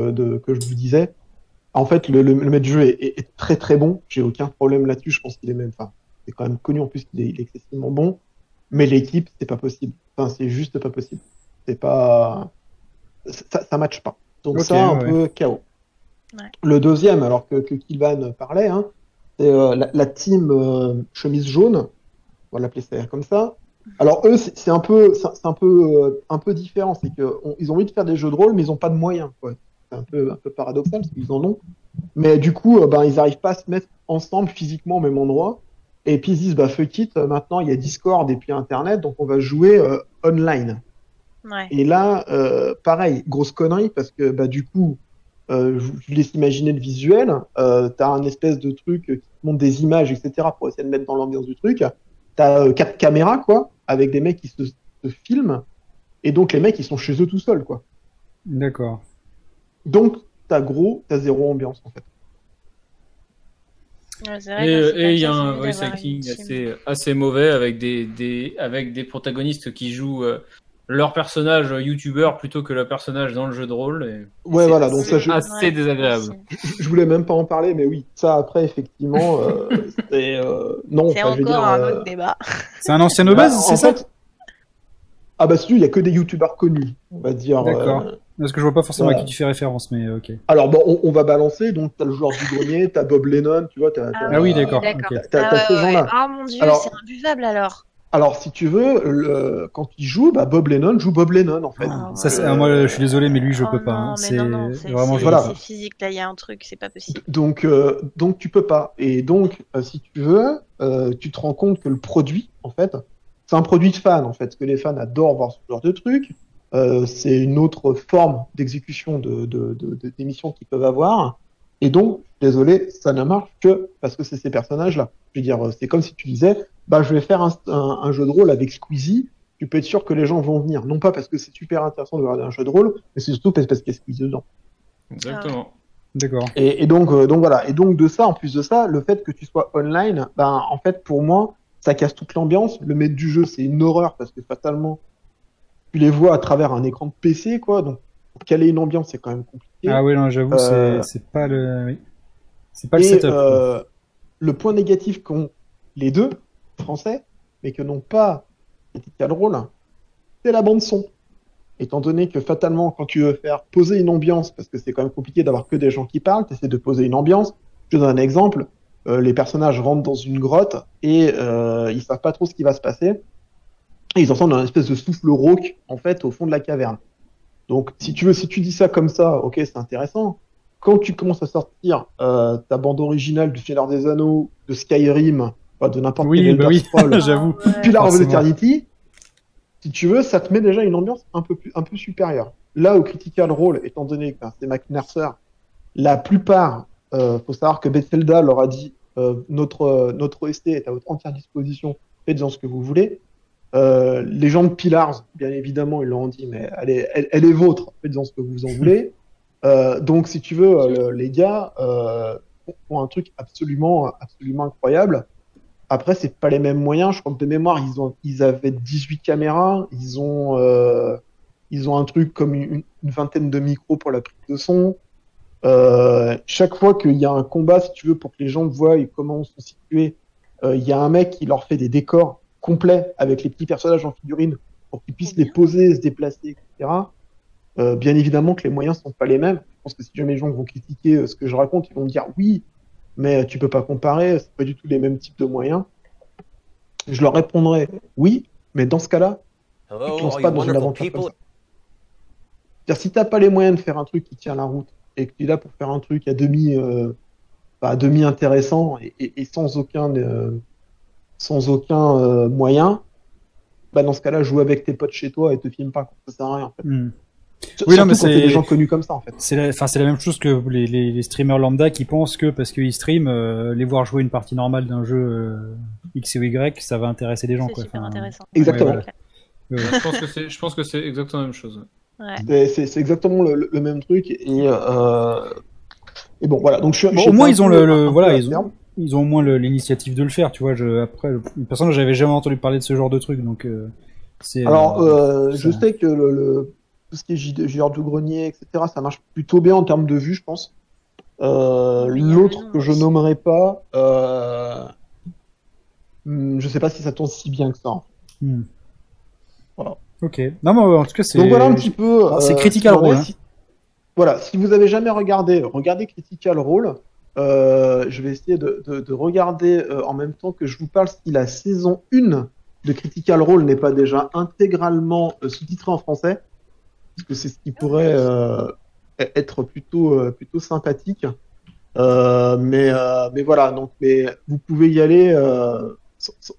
je vous disais. En fait, le maître de jeu est très très bon. J'ai aucun problème là-dessus. Je pense qu'il est même, enfin, c'est quand même connu en plus qu'il est excessivement bon. Mais l'équipe, c'est pas possible. Enfin, c'est juste pas possible. C'est pas, ça matche pas. Donc okay, ça, un peu chaos. Ouais. Le deuxième, alors que Kilvan parlait, hein, c'est la team chemise jaune. On va l'appeler ça comme ça. Alors eux, c'est un peu différent. C'est qu'ils ont envie de faire des jeux de rôle, mais ils n'ont pas de moyens, quoi. C'est un peu paradoxal, parce qu'ils en ont. Mais du coup, ils n'arrivent pas à se mettre ensemble physiquement au même endroit. Et puis ils disent, fuck it, maintenant il y a Discord et puis Internet, donc on va jouer online. Ouais. Et là, pareil, grosse connerie, parce que du coup, je laisse imaginer le visuel. T'as un espèce de truc qui te montre des images, etc., pour essayer de mettre dans l'ambiance du truc. T'as 4 caméras, quoi, avec des mecs qui se filment. Et donc les mecs, ils sont chez eux tout seuls, quoi. D'accord. Donc, t'as zéro ambiance, en fait. Ouais, c'est vrai, et il y a un voice acting assez mauvais avec des protagonistes qui jouent leur personnage youtubeur plutôt que le personnage dans le jeu de rôle. Et ouais, voilà, donc ça, assez désagréable. Je voulais même pas en parler, mais oui, ça après, effectivement, non, c'est encore un autre débat. C'est un ancien obèse, c'est ça fait... Ah bah, celui, il y a que des youtubeurs connus, on va dire. D'accord. Parce que je vois pas forcément à qui tu fais référence, mais ok. Alors bon, on va balancer, donc t'as le joueur du grenier, t'as Bob Lennon, tu vois, t'as... Ah oui, d'accord. Okay. T'as ces gens-là. Ah mon dieu, alors, c'est imbuvable alors. Alors si tu veux, quand il joue, Bob Lennon joue Bob Lennon en fait. Ah, ouais. Ça, moi je suis désolé, mais lui je peux pas. Hein. Non, c'est vraiment... c'est physique, là il y a un truc, c'est pas possible. Donc tu peux pas. Et donc si tu veux, tu te rends compte que le produit, en fait, c'est un produit de fan en fait, que les fans adorent voir ce genre de truc. C'est une autre forme d'exécution des missions qu'ils peuvent avoir. Et donc, désolé, ça ne marche que parce que c'est ces personnages-là. Je veux dire, c'est comme si tu disais, je vais faire un jeu de rôle avec Squeezie, tu peux être sûr que les gens vont venir. Non pas parce que c'est super intéressant de regarder un jeu de rôle, mais c'est surtout parce qu'il y a Squeezie dedans. Exactement. D'accord. Et donc voilà. Et donc de ça, en plus de ça, le fait que tu sois online, en fait, pour moi, ça casse toute l'ambiance. Le maître du jeu, c'est une horreur parce que fatalement, tu les vois à travers un écran de PC, quoi. Donc, pour caler une ambiance, c'est quand même compliqué. Ah oui, non, j'avoue, c'est pas le, oui. C'est pas le setup. Le point négatif qu'ont les deux français, mais que n'ont pas Critical Role, c'est la bande son. Étant donné que fatalement, quand tu veux faire poser une ambiance, parce que c'est quand même compliqué d'avoir que des gens qui parlent, tu essaies de poser une ambiance. Je te donne un exemple. Les personnages rentrent dans une grotte et ils savent pas trop ce qui va se passer. Et ils entendent un espèce de souffle rauque, en fait, au fond de la caverne. Donc, si tu dis ça comme ça, ok, c'est intéressant. Quand tu commences à sortir ta bande originale du Seigneur des Anneaux, de Skyrim, de n'importe quel Elder Scrolls, j'avoue, Pillars of Eternity, si tu veux, ça te met déjà une ambiance un peu supérieure. Là, au Critical Role, étant donné que c'est Matthew Mercer, la plupart, faut savoir que Bethesda leur a dit notre OST est à votre entière disposition, faites-en ce que vous voulez. Les gens de Pillars, bien évidemment, ils l'ont dit, mais elle est vôtre, faites-en ce que vous en voulez. Donc, si tu veux, les gars font un truc absolument, absolument incroyable. Après, c'est pas les mêmes moyens. Je crois que de mémoire, ils avaient 18 caméras, ils ont un truc comme une vingtaine de micros pour la prise de son. Chaque fois qu'il y a un combat, si tu veux, pour que les gens voient comment ils sont situés, il y a un mec qui leur fait des décors complet avec les petits personnages en figurine pour qu'ils puissent les poser, se déplacer, etc. Bien évidemment que les moyens sont pas les mêmes. Je pense que si jamais les gens vont critiquer ce que je raconte, ils vont me dire oui, mais tu peux pas comparer, c'est pas du tout les mêmes types de moyens. Je leur répondrai oui, mais dans ce cas-là, tu te lances pas dans une aventure comme ça. C'est-à-dire, si t'as pas les moyens de faire un truc qui tient la route et que tu es là pour faire un truc à demi intéressant et sans aucun moyen, dans ce cas-là, joue avec tes potes chez toi et te filme pas, ça sert à rien en fait. Mmh. Oui, non, mais c'est des gens connus comme ça en fait. C'est la même chose que les streamers lambda qui pensent que parce qu'ils streament, les voir jouer une partie normale d'un jeu X ou Y, ça va intéresser des gens. C'est super intéressant. Exactement. Ouais, voilà. Ouais. Je pense que c'est exactement la même chose. Ouais. C'est exactement le même truc et bon voilà. Donc au moins ils ont ils ont au moins l'initiative de le faire, tu vois. Personne, j'avais jamais entendu parler de ce genre de truc, donc c'est. Alors, je sais que tout ce qui est joueur de grenier, etc., ça marche plutôt bien en termes de vues, je pense. L'autre que je nommerai pas, je sais pas si ça tourne si bien que ça. Voilà. Ok. Non mais en tout cas c'est. Donc voilà un petit peu. C'est Critical Role. Si... Voilà. Si vous avez jamais regardé, regardez Critical Role. Je vais essayer de regarder en même temps que je vous parle si la saison 1 de Critical Role n'est pas déjà intégralement sous-titrée en français, parce que c'est ce qui pourrait être plutôt sympathique. Mais voilà, donc mais vous pouvez y aller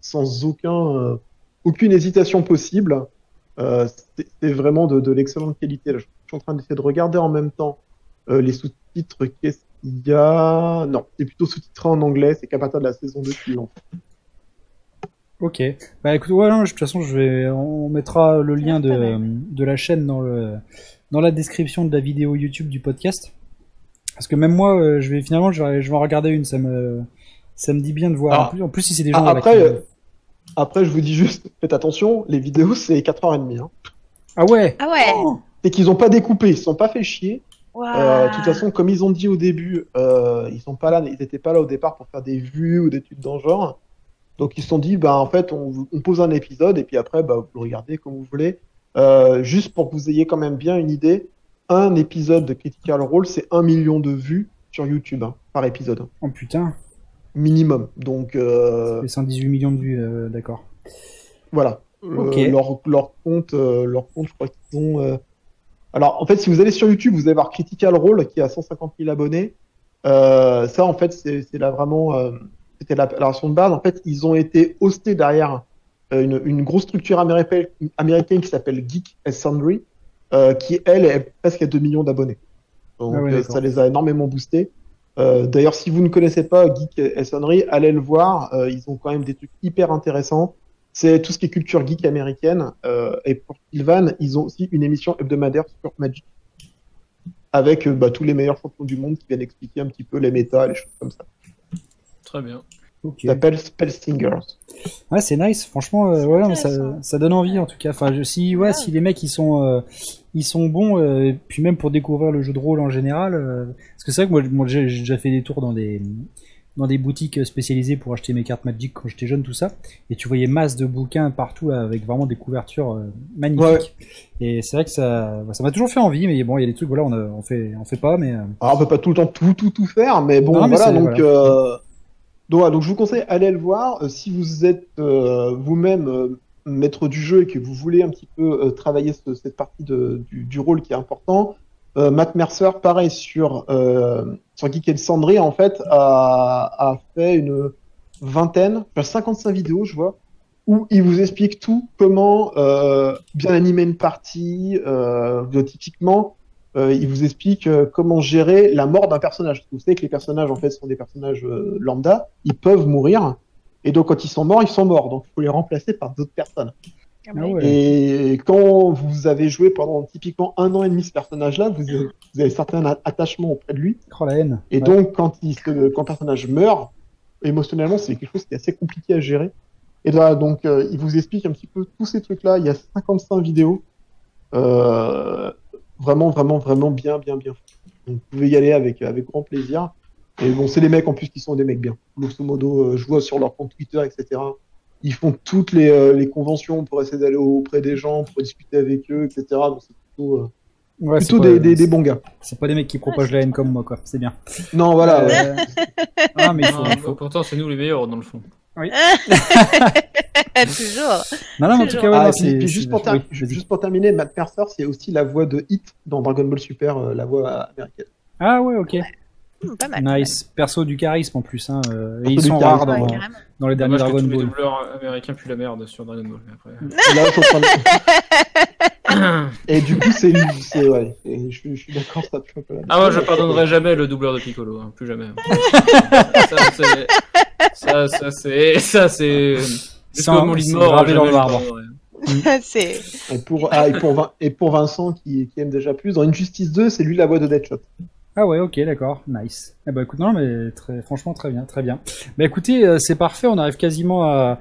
sans aucune hésitation possible. C'est vraiment de l'excellente qualité. Là, je suis en train d'essayer de regarder en même temps les sous-titres. Qu'est-ce qu'il y a ? Non, c'est plutôt sous-titré en anglais. C'est qu'à partir de la saison 2 qu'ils l'ont. Ok. Bah écoute, ouais, non, de toute façon, on mettra le lien de la chaîne dans la description de la vidéo YouTube du podcast. Parce que même moi, je vais en regarder une. Ça me dit bien de voir. Ah. En plus, si c'est des gens après, je vous dis juste, faites attention, les vidéos, c'est 4h30. Hein. Ah ouais. Ah ouais. Oh, c'est qu'ils n'ont pas découpé, ils ne se sont pas fait chier. Wow. De toute façon, comme ils ont dit au début, ils n'étaient pas là au départ pour faire des vues ou des trucs dans le genre. Donc ils se sont dit, en fait, on pose un épisode et puis après, vous le regardez comme vous voulez. Juste pour que vous ayez quand même bien une idée, un épisode de Critical Role, c'est 1 million de vues sur YouTube par épisode. Oh putain. Minimum. Donc, ça fait 118 millions de vues, d'accord. Voilà. Okay. Leur compte, je crois qu'ils ont... Alors, en fait, si vous allez sur YouTube, vous allez voir Critical Role qui a 150 000 abonnés. Ça, en fait, c'est là vraiment... C'était la version de base. En fait, ils ont été hostés derrière une grosse structure américaine qui s'appelle Geek & Sundry, qui, elle, est presque à 2 millions d'abonnés. Donc, ah ouais, ça les a énormément boostés. D'ailleurs, si vous ne connaissez pas Geek & Sundry, allez le voir. Ils ont quand même des trucs hyper intéressants. C'est tout ce qui est culture geek américaine. Et pour Kilvan, ils ont aussi une émission hebdomadaire sur Magic, avec tous les meilleurs champions du monde qui viennent expliquer un petit peu les méta, les choses comme ça. Très bien. Okay. Ça s'appelle Spellstingers. Ouais, c'est nice. Franchement, ouais, ça donne envie en tout cas. Enfin, si les mecs ils sont bons, puis même pour découvrir le jeu de rôle en général. Parce que c'est vrai que moi j'ai déjà fait des tours dans des boutiques spécialisées pour acheter mes cartes Magic quand j'étais jeune, tout ça. Et tu voyais masse de bouquins partout là, avec vraiment des couvertures magnifiques. Ouais. Et c'est vrai que ça m'a toujours fait envie. Mais bon, il y a des trucs, voilà, on fait pas, mais. Ah, on peut pas tout le temps tout faire, mais bon, non, voilà, mais donc. Voilà. Donc je vous conseille d'aller le voir. Si vous êtes vous-même maître du jeu et que vous voulez un petit peu travailler cette partie du rôle qui est important, Matt Mercer, pareil, sur Geek & Sundry, en fait, a fait une 55 vidéos, je vois, où il vous explique tout, comment bien animer une partie, typiquement. Il vous explique comment gérer la mort d'un personnage. Vous savez que les personnages, en fait, sont des personnages lambda. Ils peuvent mourir. Et donc, quand ils sont morts, ils sont morts. Donc, il faut les remplacer par d'autres personnes. Ah ouais. Et quand vous avez joué pendant typiquement 1 an et demi ce personnage-là, vous avez certains attachements auprès de lui. Oh, la haine. Et ouais. Donc, quand le personnage meurt, émotionnellement, c'est quelque chose qui est assez compliqué à gérer. Et là, donc, il vous explique un petit peu tous ces trucs-là. Il y a 55 vidéos. Vraiment, vraiment, vraiment bien. Donc, vous pouvez y aller avec grand plaisir. Et bon, c'est les mecs en plus qui sont des mecs bien. Grosso modo, je vois sur leur compte Twitter, etc. Ils font toutes les conventions pour essayer d'aller auprès des gens, pour discuter avec eux, etc. Donc, c'est plutôt des bons gars. C'est pas des mecs qui propagent la haine comme moi, quoi. C'est bien. Non, voilà. Ah, mais il faut. Pourtant, c'est nous les meilleurs, dans le fond. Oui. Toujours. Non, en tout cas, ouais, juste pour terminer, Matt Mercer, c'est aussi la voix de Hit dans Dragon Ball Super, la voix américaine. Ah ouais, ok. Pas mal. Nice. Perso du charisme en plus. Hein. Et ils sont rares dans les derniers Dragon Ball. Les doubleurs américains puent la merde sur Dragon Ball. Après... Là, et du coup, c'est ouais. Et je suis d'accord, ça pue un peu la merde. Ah ouais, je pardonnerai jamais le doubleur de Piccolo, hein. Plus jamais. Ça c'est. C'est un lit de mort gravé dans l'arbre. C'est. Et pour Vincent qui aime déjà plus dans Injustice 2, c'est lui la voix de Deadshot. Ah ouais, ok, d'accord, nice. Eh ben écoute, non mais franchement très bien, très bien. Bah écoutez, c'est parfait, on arrive quasiment à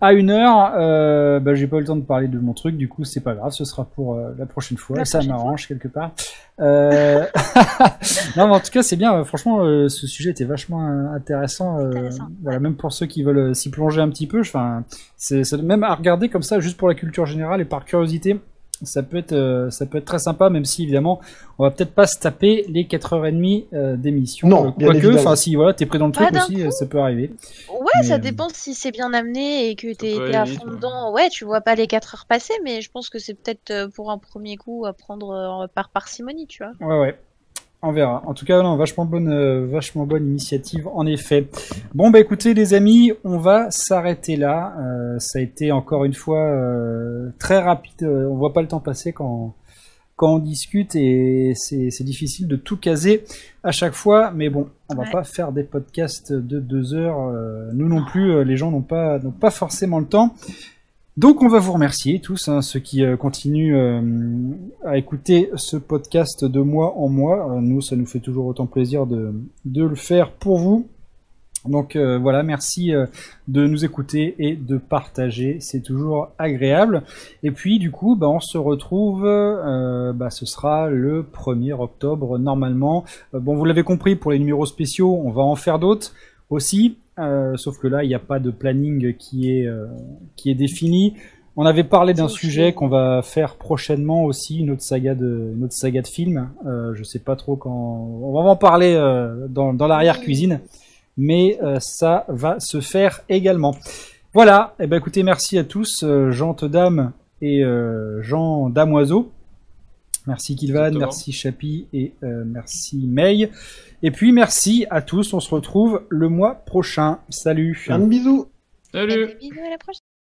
à 1h. Bah, j'ai pas eu le temps de parler de mon truc, du coup c'est pas grave, ce sera pour la prochaine fois. La prochaine ça m'arrange quelque part. Non, mais en tout cas c'est bien. Franchement, ce sujet était vachement intéressant. Voilà, même pour ceux qui veulent s'y plonger un petit peu. Enfin, c'est même à regarder comme ça, juste pour la culture générale et par curiosité. Ça peut être très sympa, même si évidemment on va peut-être pas se taper les 4h30 d'émission. Non, quoique, enfin si voilà, t'es pris dans le truc aussi, ça peut arriver. Ouais, mais ça dépend si c'est bien amené et que t'es à fond dedans. Ouais, tu vois pas les 4 heures passer, mais je pense que c'est peut-être pour un premier coup à prendre par parcimonie, tu vois. Ouais. On verra. En tout cas, non, vachement bonne initiative, en effet. Bon, bah écoutez, les amis, on va s'arrêter là. Ça a été encore une fois très rapide. On voit pas le temps passer quand on discute et c'est difficile de tout caser à chaque fois. Mais bon, on va pas faire des podcasts de 2 heures. Nous non plus, les gens n'ont pas forcément le temps. Donc on va vous remercier tous, ceux qui continuent à écouter ce podcast de mois en mois. Nous, ça nous fait toujours autant plaisir de le faire pour vous. Donc voilà, merci de nous écouter et de partager, c'est toujours agréable. Et puis du coup, bah, on se retrouve, ce sera le 1er octobre normalement. Bon, vous l'avez compris, pour les numéros spéciaux, on va en faire d'autres aussi. Sauf que là, il n'y a pas de planning qui est défini. On avait parlé d'un sujet qu'on va faire prochainement aussi, une autre saga de film. Je sais pas trop quand. On va en parler dans l'arrière-cuisine, mais ça va se faire également. Voilà. Eh ben, écoutez, merci à tous, Jean Tedam et Jean Damoiseau. Merci Kilvan, merci Chapi et merci May. Et puis merci à tous, on se retrouve le mois prochain. Salut. Un bisou. Salut. Et des bisous à la prochaine.